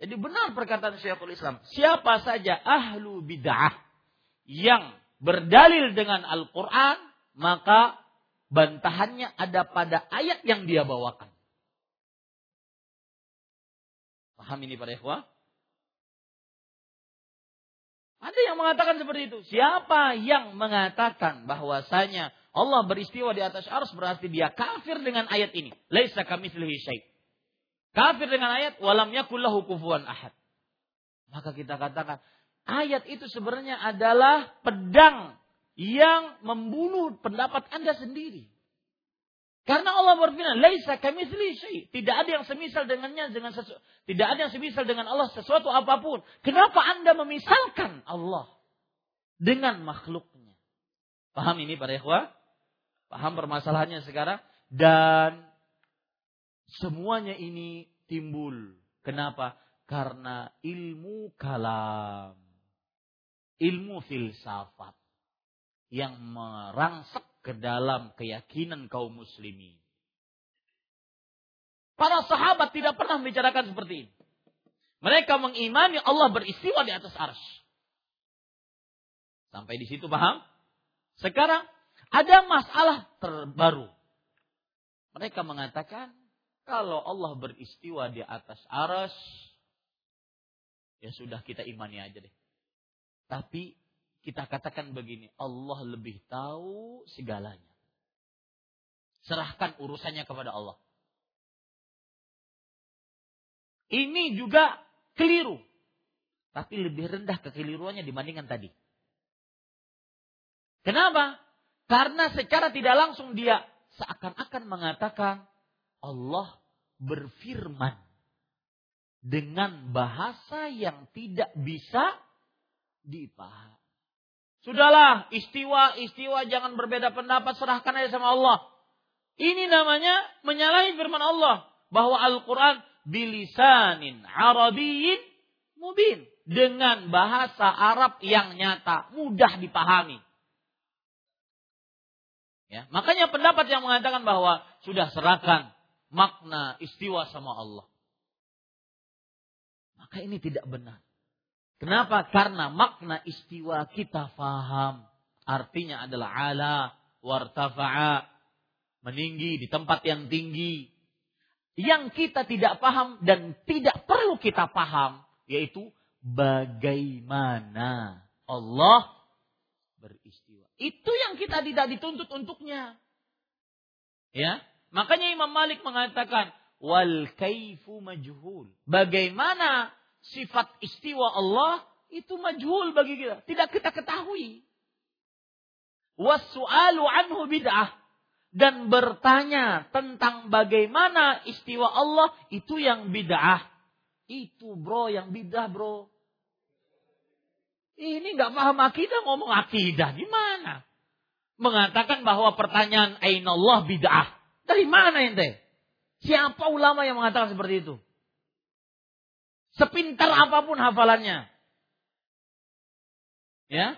Jadi benar perkataan Syekhul Islam. Siapa saja ahlu bid'ah yang berdalil dengan Al-Quran, maka bantahannya ada pada ayat yang dia bawakan. Paham ini para ikhwah? Ada yang mengatakan seperti itu. Siapa yang mengatakan bahwasanya Allah beristiwa di atas arsy berarti dia kafir dengan ayat ini. Laisa kamitslihi syai'. Kafir dengan ayat walam yakul lahu kufuwan ahad. Maka kita katakan ayat itu sebenarnya adalah pedang yang membunuh pendapat Anda sendiri. Karena Allah berfirman, "Laisa kamitslihi syai'." Tidak ada yang semisal dengannya tidak ada yang semisal dengan Allah sesuatu apapun. Kenapa Anda memisalkan Allah dengan makhluknya? Paham ini para ikhwah? Paham permasalahannya sekarang? Dan semuanya ini timbul. Kenapa? Karena ilmu kalam, ilmu filsafat yang merangsek ke dalam keyakinan kaum muslimin. Para sahabat tidak pernah membicarakan seperti ini. Mereka mengimani Allah beristiwa di atas arsy. Sampai di situ paham? Sekarang ada masalah terbaru. Mereka mengatakan kalau Allah beristiwa di atas arsy, ya sudah kita imani aja deh. Tapi kita katakan begini, Allah lebih tahu segalanya. Serahkan urusannya kepada Allah. Ini juga keliru. Tapi lebih rendah kekeliruannya dibandingkan tadi. Kenapa? Karena secara tidak langsung dia seakan-akan mengatakan Allah berfirman dengan bahasa yang tidak bisa dipahami. Sudahlah, istiwa jangan berbeda pendapat, serahkan aja sama Allah. Ini namanya menyalahi firman Allah bahwa Al-Qur'an bilisanin Arabiyyin mubin, dengan bahasa Arab yang nyata, mudah dipahami. Ya, makanya pendapat yang mengatakan bahwa sudah serahkan makna istiwa sama Allah, maka ini tidak benar. Kenapa? Karena makna istiwa kita faham. Artinya adalah ala wartafa'a, meninggi di tempat yang tinggi. Yang kita tidak paham dan tidak perlu kita paham, yaitu bagaimana Allah beristiwa. Itu yang kita tidak dituntut untuknya. Ya, makanya Imam Malik mengatakan wal kaifu majhul. Bagaimana sifat istiwa Allah itu majhul bagi kita. Tidak kita ketahui. Wassu'alu anhu bid'ah. Dan bertanya tentang bagaimana istiwa Allah itu yang bid'ah. Itu bro yang bid'ah bro. Ini gak paham akidah ngomong akidah. Gimana? Mengatakan bahwa pertanyaan ainallah bid'ah. Dari mana ente? Siapa ulama yang mengatakan seperti itu? Sepintar apapun hafalannya. Ya.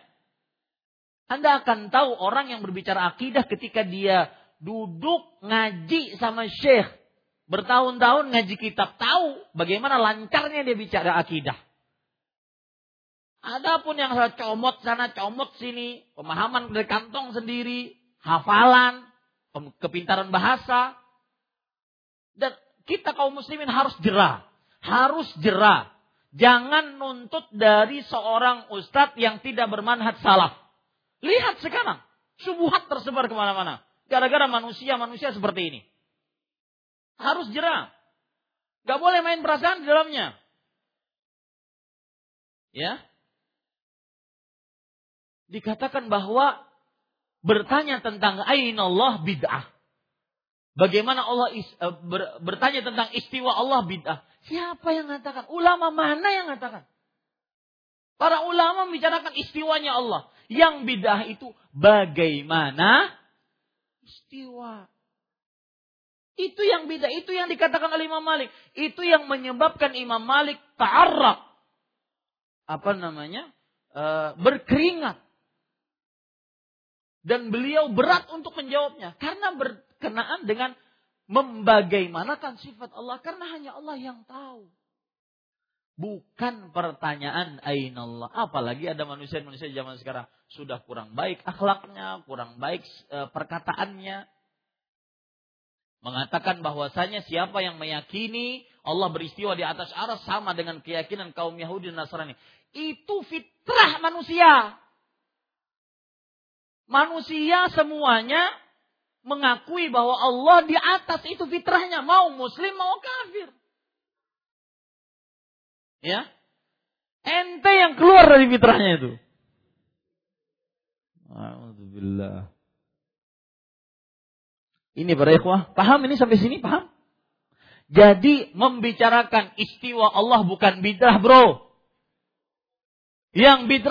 Anda akan tahu orang yang berbicara akidah ketika dia duduk ngaji sama syekh. Bertahun-tahun ngaji kitab. Tahu bagaimana lancarnya dia bicara akidah. Adapun yang comot sana, comot sini. Pemahaman dari kantong sendiri. Hafalan. Kepintaran bahasa. Dan kita kaum muslimin harus jera. Harus jera. Jangan nuntut dari seorang ustadz yang tidak bermanhaj salaf. Lihat sekarang. Syubhat tersebar kemana-mana. Gara-gara manusia-manusia seperti ini. Harus jera. Gak boleh main perasaan di dalamnya. Ya. Dikatakan bahwa bertanya tentang ainallah bid'ah. Bagaimana Allah bertanya tentang istiwa Allah bid'ah. Siapa yang mengatakan? Ulama mana yang mengatakan? Para ulama membicarakan istiwanya Allah. Yang bid'ah itu bagaimana istiwa. Itu yang bid'ah. Itu yang dikatakan oleh Imam Malik. Itu yang menyebabkan Imam Malik ta'arraq. Berkeringat. Dan beliau berat untuk menjawabnya. Karena berkenaan dengan membagaimanakan sifat Allah. Karena hanya Allah yang tahu. Bukan pertanyaan ainallah. Apalagi ada manusia-manusia zaman sekarang. Sudah kurang baik akhlaknya. Kurang baik perkataannya. Mengatakan bahwasanya siapa yang meyakini Allah beristiwa di atas arsy sama dengan keyakinan kaum Yahudi dan Nasrani. Itu fitrah manusia. Manusia semuanya mengakui bahwa Allah di atas, itu fitrahnya. Mau muslim, mau kafir. Ya. Ente yang keluar dari fitrahnya itu. Alhamdulillah. Ini para ikhwah. Paham ini sampai sini? Paham? Jadi membicarakan istiwa Allah bukan bidrah bro. Yang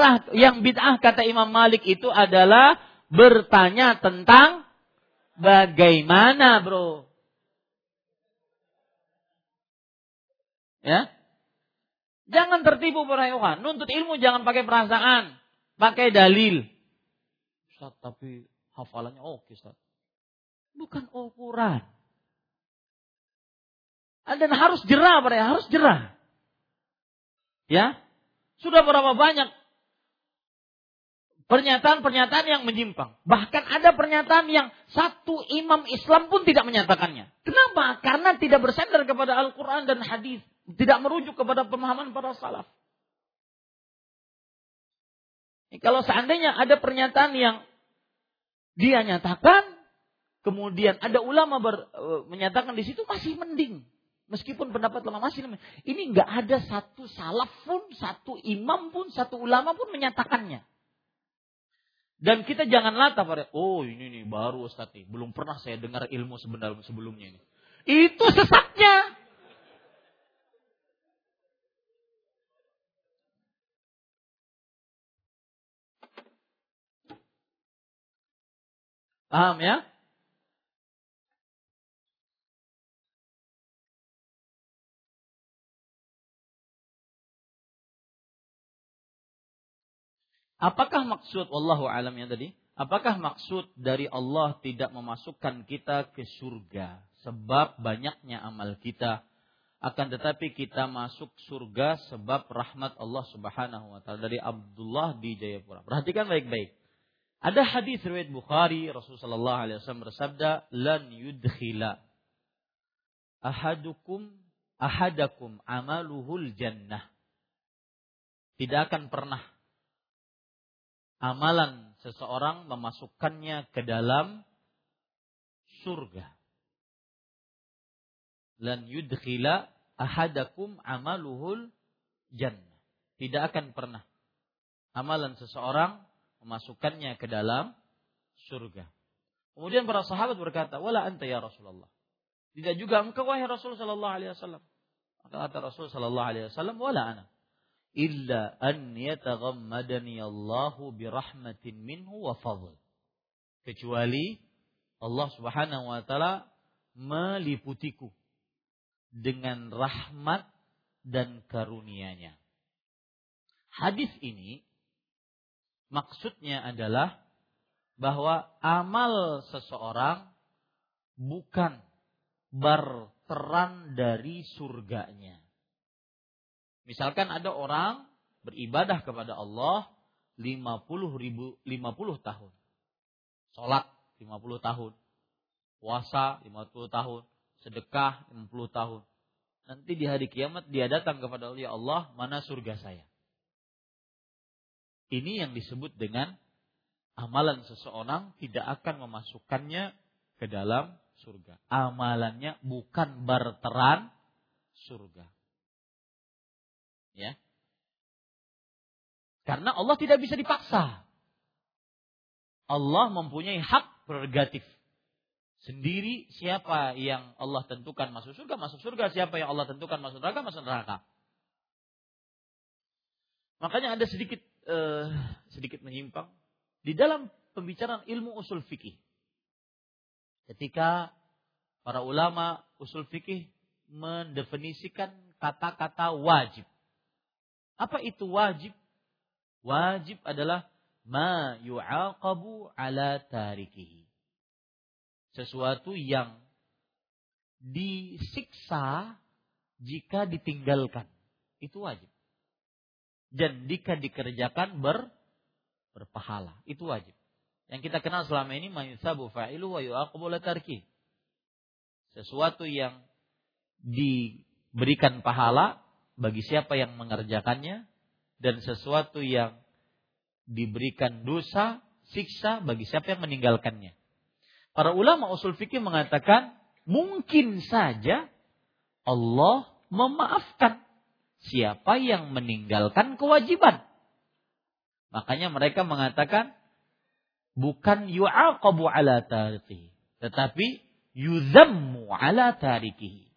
bid'ah kata Imam Malik itu adalah bertanya tentang bagaimana bro. Ya. Jangan tertipu para ikhwan. Nuntut ilmu jangan pakai perasaan, pakai dalil. Ustaz, tapi hafalannya oke, Ustaz. Bukan ukuran. Dan harus jerah para ikhwan, harus jerah. Ya. Sudah berapa banyak pernyataan-pernyataan yang menyimpang. Bahkan ada pernyataan yang satu imam Islam pun tidak menyatakannya. Kenapa? Karena tidak bersandar kepada Al-Quran dan hadis, tidak merujuk kepada pemahaman para salaf. Kalau seandainya ada pernyataan yang dia nyatakan, kemudian ada ulama menyatakan di situ, masih mending. Meskipun pendapat ulama masih mending. Ini nggak ada satu salaf pun, satu imam pun, satu ulama pun menyatakannya. Dan kita jangan latah pada, oh ini baru Ustaz nih, belum pernah saya dengar ilmu sebelumnya ini. Itu sesatnya. Paham ya? Apakah maksud, wallahu alam ya tadi, apakah maksud dari Allah tidak memasukkan kita ke surga sebab banyaknya amal kita, akan tetapi kita masuk surga sebab rahmat Allah Subhanahu wa taala? Dari Abdullah di Jayapura. Perhatikan baik-baik. Ada hadis riwayat Bukhari, Rasulullah SAW bersabda, "Lan yudkhila ahadakum amaluhul jannah." Tidak akan pernah amalan seseorang memasukkannya ke dalam surga. Lan yudkhila ahadakum amaluhul jannah. Tidak akan pernah amalan seseorang memasukkannya ke dalam surga. Kemudian para sahabat berkata, "Wala anta ya Rasulullah." Tidak juga engkau wahai Rasul sallallahu alaihi wasallam. Kata Rasul sallallahu alaihi wasallam, "Wala ana." Illa an yataghammadani Allahu birahmatin minhu wa fadl. Kecuali Allah Subhanahu wa taala meliputiku dengan rahmat dan karunia-Nya. Hadis ini maksudnya adalah bahwa amal seseorang bukan berperan dari surganya. Misalkan ada orang beribadah kepada Allah 50 tahun. Salat 50 tahun. Puasa 50 tahun. Sedekah 50 tahun. Nanti di hari kiamat dia datang kepada Allah, "Ya Allah, mana surga saya?" Ini yang disebut dengan amalan seseorang tidak akan memasukkannya ke dalam surga. Amalannya bukan berteran surga. Ya. Karena Allah tidak bisa dipaksa. Allah mempunyai hak prerogatif sendiri, siapa yang Allah tentukan masuk surga, siapa yang Allah tentukan masuk neraka. Makanya ada sedikit menyimpang di dalam pembicaraan ilmu usul fikih. Ketika para ulama usul fikih mendefinisikan kata-kata wajib. Apa itu wajib? Wajib adalah ma yu'aqabu ala tarikihi. Sesuatu yang disiksa jika ditinggalkan. Itu wajib. Dan jika dikerjakan berpahala. Itu wajib. Yang kita kenal selama ini ma yusabu fa'ilu wa yu'aqabu ala tarikihi. Sesuatu yang diberikan pahala bagi siapa yang mengerjakannya, dan sesuatu yang diberikan dosa, siksa bagi siapa yang meninggalkannya. Para ulama usul fikih mengatakan, mungkin saja Allah memaafkan siapa yang meninggalkan kewajiban. Makanya mereka mengatakan, bukan yu'aqabu ala tarikihi, tetapi yuzammu ala tarikihi.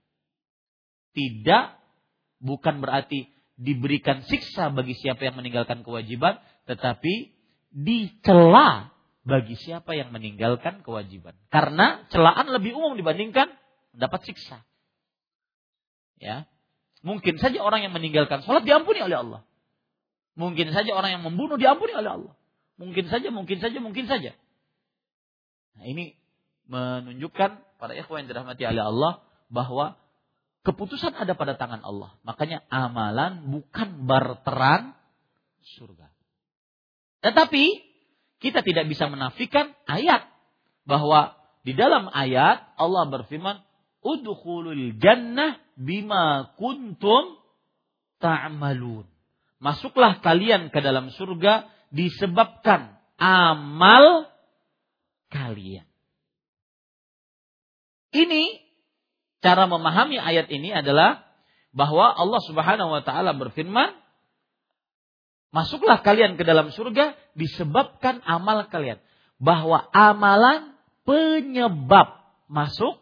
Bukan berarti diberikan siksa bagi siapa yang meninggalkan kewajiban, tetapi dicela bagi siapa yang meninggalkan kewajiban. Karena celaan lebih umum dibandingkan mendapat siksa. Ya. Mungkin saja orang yang meninggalkan sholat diampuni oleh Allah. Mungkin saja orang yang membunuh diampuni oleh Allah. Mungkin saja. Nah, ini menunjukkan para ikhwan yang dirahmati oleh Allah bahwa keputusan ada pada tangan Allah. Makanya amalan bukan barteran surga. Tetapi kita tidak bisa menafikan ayat. Bahwa di dalam ayat Allah berfirman, udkhulul jannah bima kuntum ta'malun. Masuklah kalian ke dalam surga disebabkan amal kalian. Ini cara memahami ayat ini adalah bahwa Allah Subhanahu wa taala berfirman, masuklah kalian ke dalam surga disebabkan amal kalian. Bahwa amalan penyebab masuk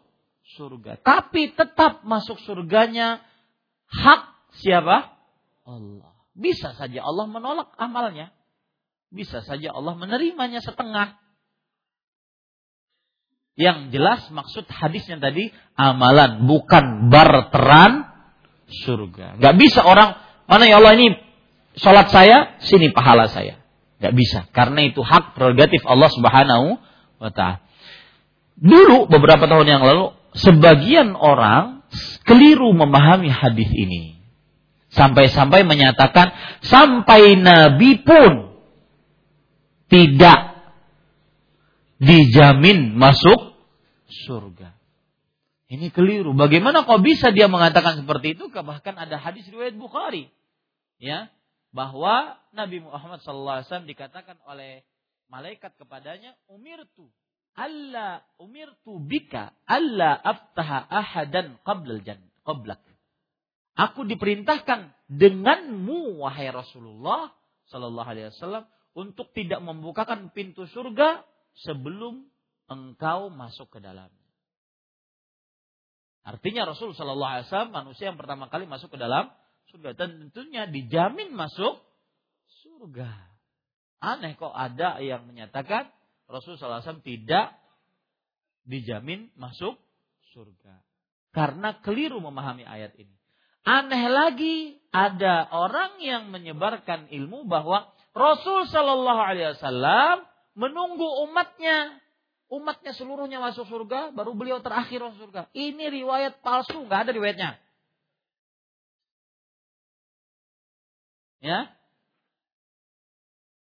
surga. Tapi tetap masuk surganya hak siapa? Allah. Bisa saja Allah menolak amalnya. Bisa saja Allah menerimanya setengah. Yang jelas maksud hadisnya tadi, amalan bukan barteran surga. Gak bisa orang, mana ya Allah ini sholat saya, sini pahala saya. Gak bisa. Karena itu hak prerogatif Allah Subhanahu wa ta'ala. Dulu beberapa tahun yang lalu, sebagian orang keliru memahami hadis ini. Sampai-sampai menyatakan, sampai Nabi pun tidak dijamin masuk surga. Ini keliru. Bagaimana kok bisa dia mengatakan seperti itu? Bahkan ada hadis riwayat Bukhari. Ya, bahwa Nabi Muhammad SAW dikatakan oleh malaikat kepadanya, umirtu bika alla aftaha ahadan qablal jannah qablak. Aku diperintahkan denganmu wahai Rasulullah sallallahu alaihi wasallam untuk tidak membukakan pintu surga sebelum engkau masuk ke dalamnya. Artinya Rasul sallallahu alaihi wasallam manusia yang pertama kali masuk ke dalam surga dan tentunya dijamin masuk surga. Aneh kok ada yang menyatakan Rasul sallallahu alaihi wasallam tidak dijamin masuk surga. Karena keliru memahami ayat ini. Aneh lagi ada orang yang menyebarkan ilmu bahwa Rasul sallallahu alaihi wasallam menunggu umatnya seluruhnya masuk surga baru beliau terakhir masuk surga. Ini riwayat palsu, enggak ada riwayatnya. Ya.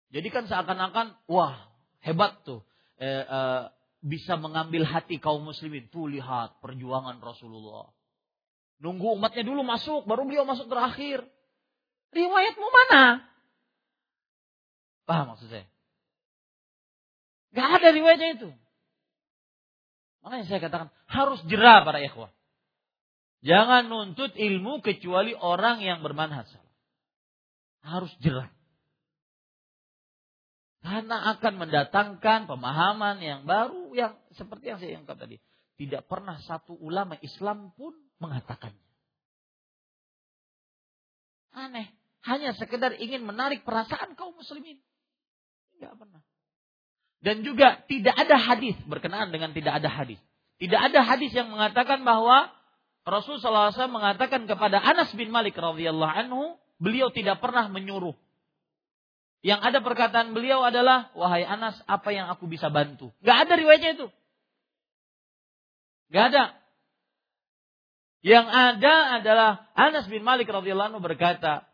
Jadi kan seakan-akan wah hebat tuh, bisa mengambil hati kaum muslimin. Tuh lihat perjuangan Rasulullah. Nunggu umatnya dulu masuk, baru beliau masuk terakhir. Riwayatmu mana? Paham maksud saya? Gak ada riwayatnya itu. Makanya saya katakan, harus jera para ikhwah. Jangan nuntut ilmu kecuali orang yang bermanhaj. Harus jera. Karena akan mendatangkan pemahaman yang baru, yang seperti yang saya ungkap tadi. Tidak pernah satu ulama Islam pun mengatakannya. Aneh. Hanya sekedar ingin menarik perasaan kaum muslimin. Tidak pernah. Dan juga tidak ada hadis berkenaan dengan tidak ada hadis. Tidak ada hadis yang mengatakan bahwa Rasulullah SAW mengatakan kepada Anas bin Malik radhiyallahu anhu, beliau tidak pernah menyuruh. Yang ada perkataan beliau adalah, wahai Anas, apa yang aku bisa bantu? Gak ada riwayatnya itu. Gak ada. Yang ada adalah Anas bin Malik radhiyallahu anhu berkata,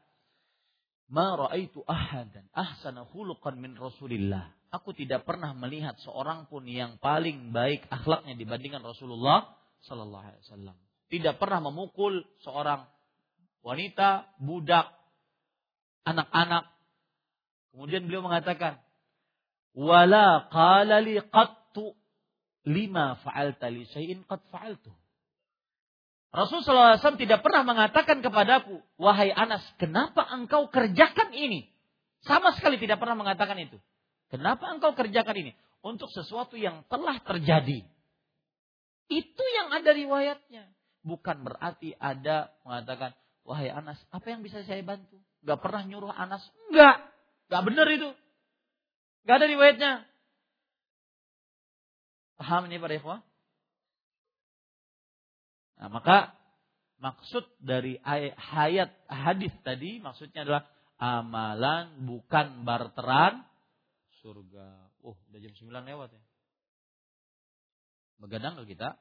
ma ra'aitu ahadan ahsana khuluqan min Rasulillah. Aku tidak pernah melihat seorang pun yang paling baik akhlaknya dibandingkan Rasulullah sallallahu alaihi wasallam. Tidak pernah memukul seorang wanita, budak, anak-anak. Kemudian beliau mengatakan, wala qala li qattu lima fa'alta li syai'in qad fa'altu. Rasulullah SAW tidak pernah mengatakan kepadaku, wahai Anas, kenapa engkau kerjakan ini? Sama sekali tidak pernah mengatakan itu. Kenapa engkau kerjakan ini? Untuk sesuatu yang telah terjadi. Itu yang ada riwayatnya. Bukan berarti ada mengatakan, wahai Anas, apa yang bisa saya bantu? Gak pernah nyuruh Anas. Enggak. Gak benar itu. Gak ada riwayatnya. Paham ini para ikhwan? Nah, maka Maksud dari ayat hadis tadi maksudnya adalah amalan bukan barteran surga. Oh, udah jam 9 lewat ya. Begadang kalau kita.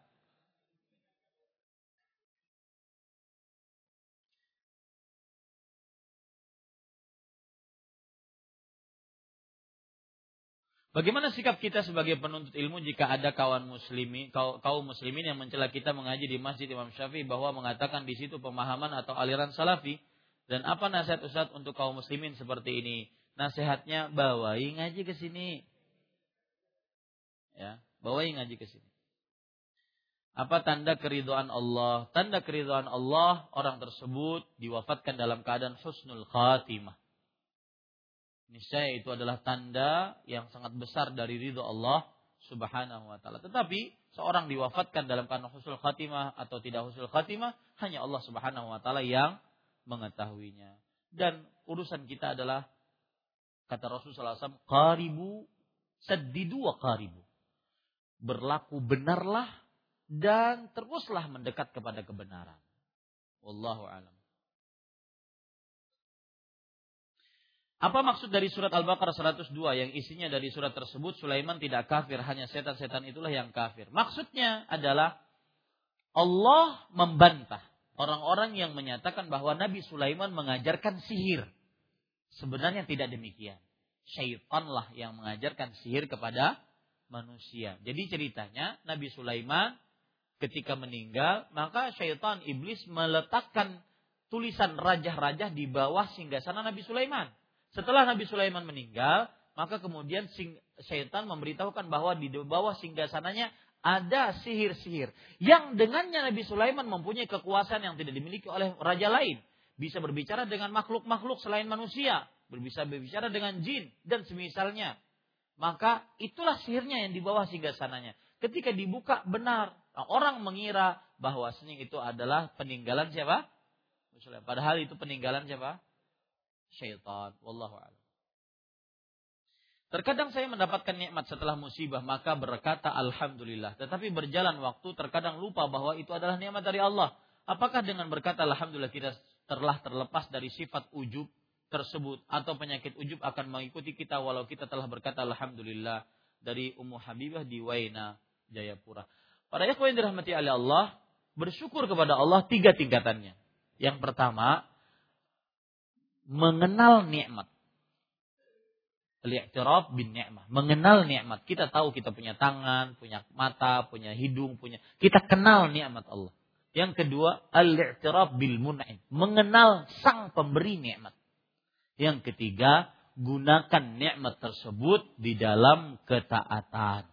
Bagaimana sikap kita sebagai penuntut ilmu jika ada kaum muslimin yang mencela kita mengaji di masjid Imam Syafi'i bahwa mengatakan di situ pemahaman atau aliran salafi, dan apa nasihat ustaz untuk kaum muslimin seperti ini? Nasihatnya bawahi ngaji ke sini. Ya, bawahi ngaji ke sini. Apa tanda keridhaan Allah? Tanda keridhaan Allah orang tersebut diwafatkan dalam keadaan husnul khatimah. Niscaya itu adalah tanda yang sangat besar dari ridho Allah subhanahu wa ta'ala. Tetapi seorang diwafatkan dalam keadaan husnul khatimah atau tidak husnul khatimah, hanya Allah subhanahu wa ta'ala yang mengetahuinya. Dan urusan kita adalah, kata Rasulullah SAW, qaribu saddidu wa qaribu. Berlaku benarlah dan teruslah mendekat kepada kebenaran. Wallahu a'lam. Apa maksud dari surat Al-Baqarah 102 yang isinya dari surat tersebut Sulaiman tidak kafir, hanya setan-setan itulah yang kafir. Maksudnya adalah Allah membantah orang-orang yang menyatakan bahwa Nabi Sulaiman mengajarkan sihir. Sebenarnya tidak demikian. Syaitanlah yang mengajarkan sihir kepada manusia. Jadi ceritanya Nabi Sulaiman ketika meninggal, maka syaitan iblis meletakkan tulisan rajah-rajah di bawah singgasana Nabi Sulaiman. Setelah Nabi Sulaiman meninggal, maka kemudian syaitan memberitahukan bahwa di bawah singgasananya ada sihir-sihir. Yang dengannya Nabi Sulaiman mempunyai kekuasaan yang tidak dimiliki oleh raja lain. Bisa berbicara dengan makhluk-makhluk selain manusia. Bisa berbicara dengan jin dan semisalnya. Maka itulah sihirnya yang di bawah singgasananya. Ketika dibuka benar, orang mengira bahwasanya itu adalah peninggalan siapa? Padahal itu peninggalan siapa? Syaitan. Wallahu a'lam. Terkadang saya mendapatkan nikmat setelah musibah, maka berkata alhamdulillah. Tetapi berjalan waktu terkadang lupa bahwa itu adalah nikmat dari Allah. Apakah dengan berkata alhamdulillah kita telah terlepas dari sifat ujub tersebut, atau penyakit ujub akan mengikuti kita walau kita telah berkata alhamdulillah? Dari Ummu Habibah di Waina, Jayapura. Para ikhwan yang dirahmati oleh Allah, bersyukur kepada Allah tiga tingkatannya. Yang pertama, mengenal nikmat. Al-i'tiraf bin ni'mah. Mengenal nikmat. Kita tahu kita punya tangan, punya mata, punya hidung, punya. Kita kenal nikmat Allah. Yang kedua, al-i'tiraf bil mun'im. Mengenal sang pemberi nikmat. Yang ketiga, gunakan nikmat tersebut di dalam ketaatan.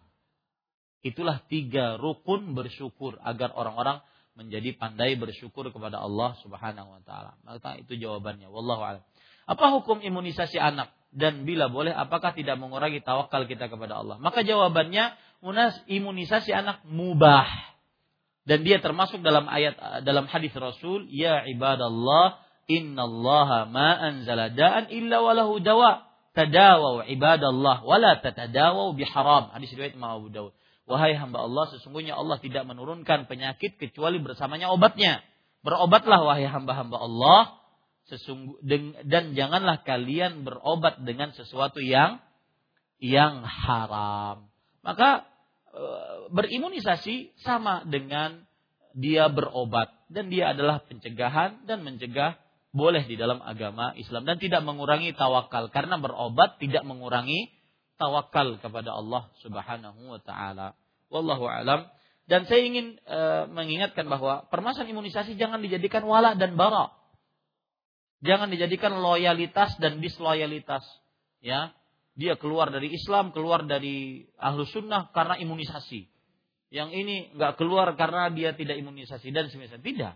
Itulah tiga rukun bersyukur agar orang-orang menjadi pandai bersyukur kepada Allah subhanahu wa ta'ala. Maka itu jawabannya. Wallahu a'lam. Apa hukum imunisasi anak? Dan bila boleh, apakah tidak mengurangi tawakal kita kepada Allah? Maka jawabannya, imunisasi anak mubah. Dan dia termasuk dalam ayat, dalam hadis Rasul, ya ibadallah, innallaha ma anzala da'an illa walahu dawa. Tadawau ibadallah, wala tatadawau biharam. Hadis riwayat Imam Abu Dawud. Wahai hamba Allah, sesungguhnya Allah tidak menurunkan penyakit kecuali bersamanya obatnya. Berobatlah wahai hamba-hamba Allah, dan janganlah kalian berobat dengan sesuatu yang haram. Maka berimunisasi sama dengan dia berobat, dan dia adalah pencegahan, dan mencegah boleh di dalam agama Islam, dan tidak mengurangi tawakal, karena berobat tidak mengurangi tawakal kepada Allah subhanahu wa ta'ala. Wallahu alam. Dan saya ingin mengingatkan bahwa permasalahan imunisasi jangan dijadikan wala dan bara. Jangan dijadikan loyalitas dan disloyalitas. Ya, dia keluar dari Islam, keluar dari Ahlus Sunnah karena imunisasi. Yang ini nggak keluar karena dia tidak imunisasi dan semisal. Tidak.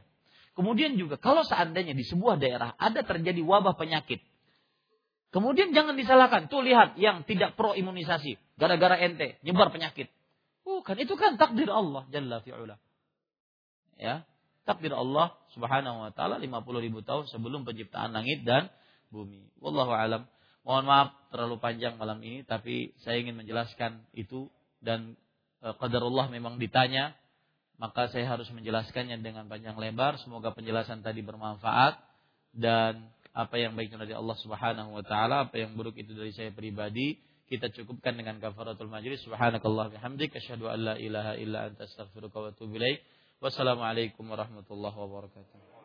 Kemudian juga kalau seandainya di sebuah daerah ada terjadi wabah penyakit, kemudian jangan disalahkan. Tuh lihat yang tidak pro imunisasi. Gara-gara ente nyebar penyakit. Bukan, itu kan takdir Allah jalla fi'ula. Ya, takdir Allah subhanahu wa ta'ala 50.000 tahun sebelum penciptaan langit dan bumi. Wallahu alam. Mohon maaf terlalu panjang malam ini, tapi saya ingin menjelaskan itu, dan qadarullah memang ditanya. maka saya harus menjelaskannya dengan panjang lebar. Semoga penjelasan tadi bermanfaat, dan apa yang baik itu dari Allah Subhanahu wa taala, apa yang buruk itu dari saya pribadi. Kita cukupkan dengan kafaratul majlis. Subhanakallah bihamdik, asyhadu an la ilaha illa anta, astaghfiruka wa atubu ilaik. Wassalamualaikum warahmatullahi wabarakatuh.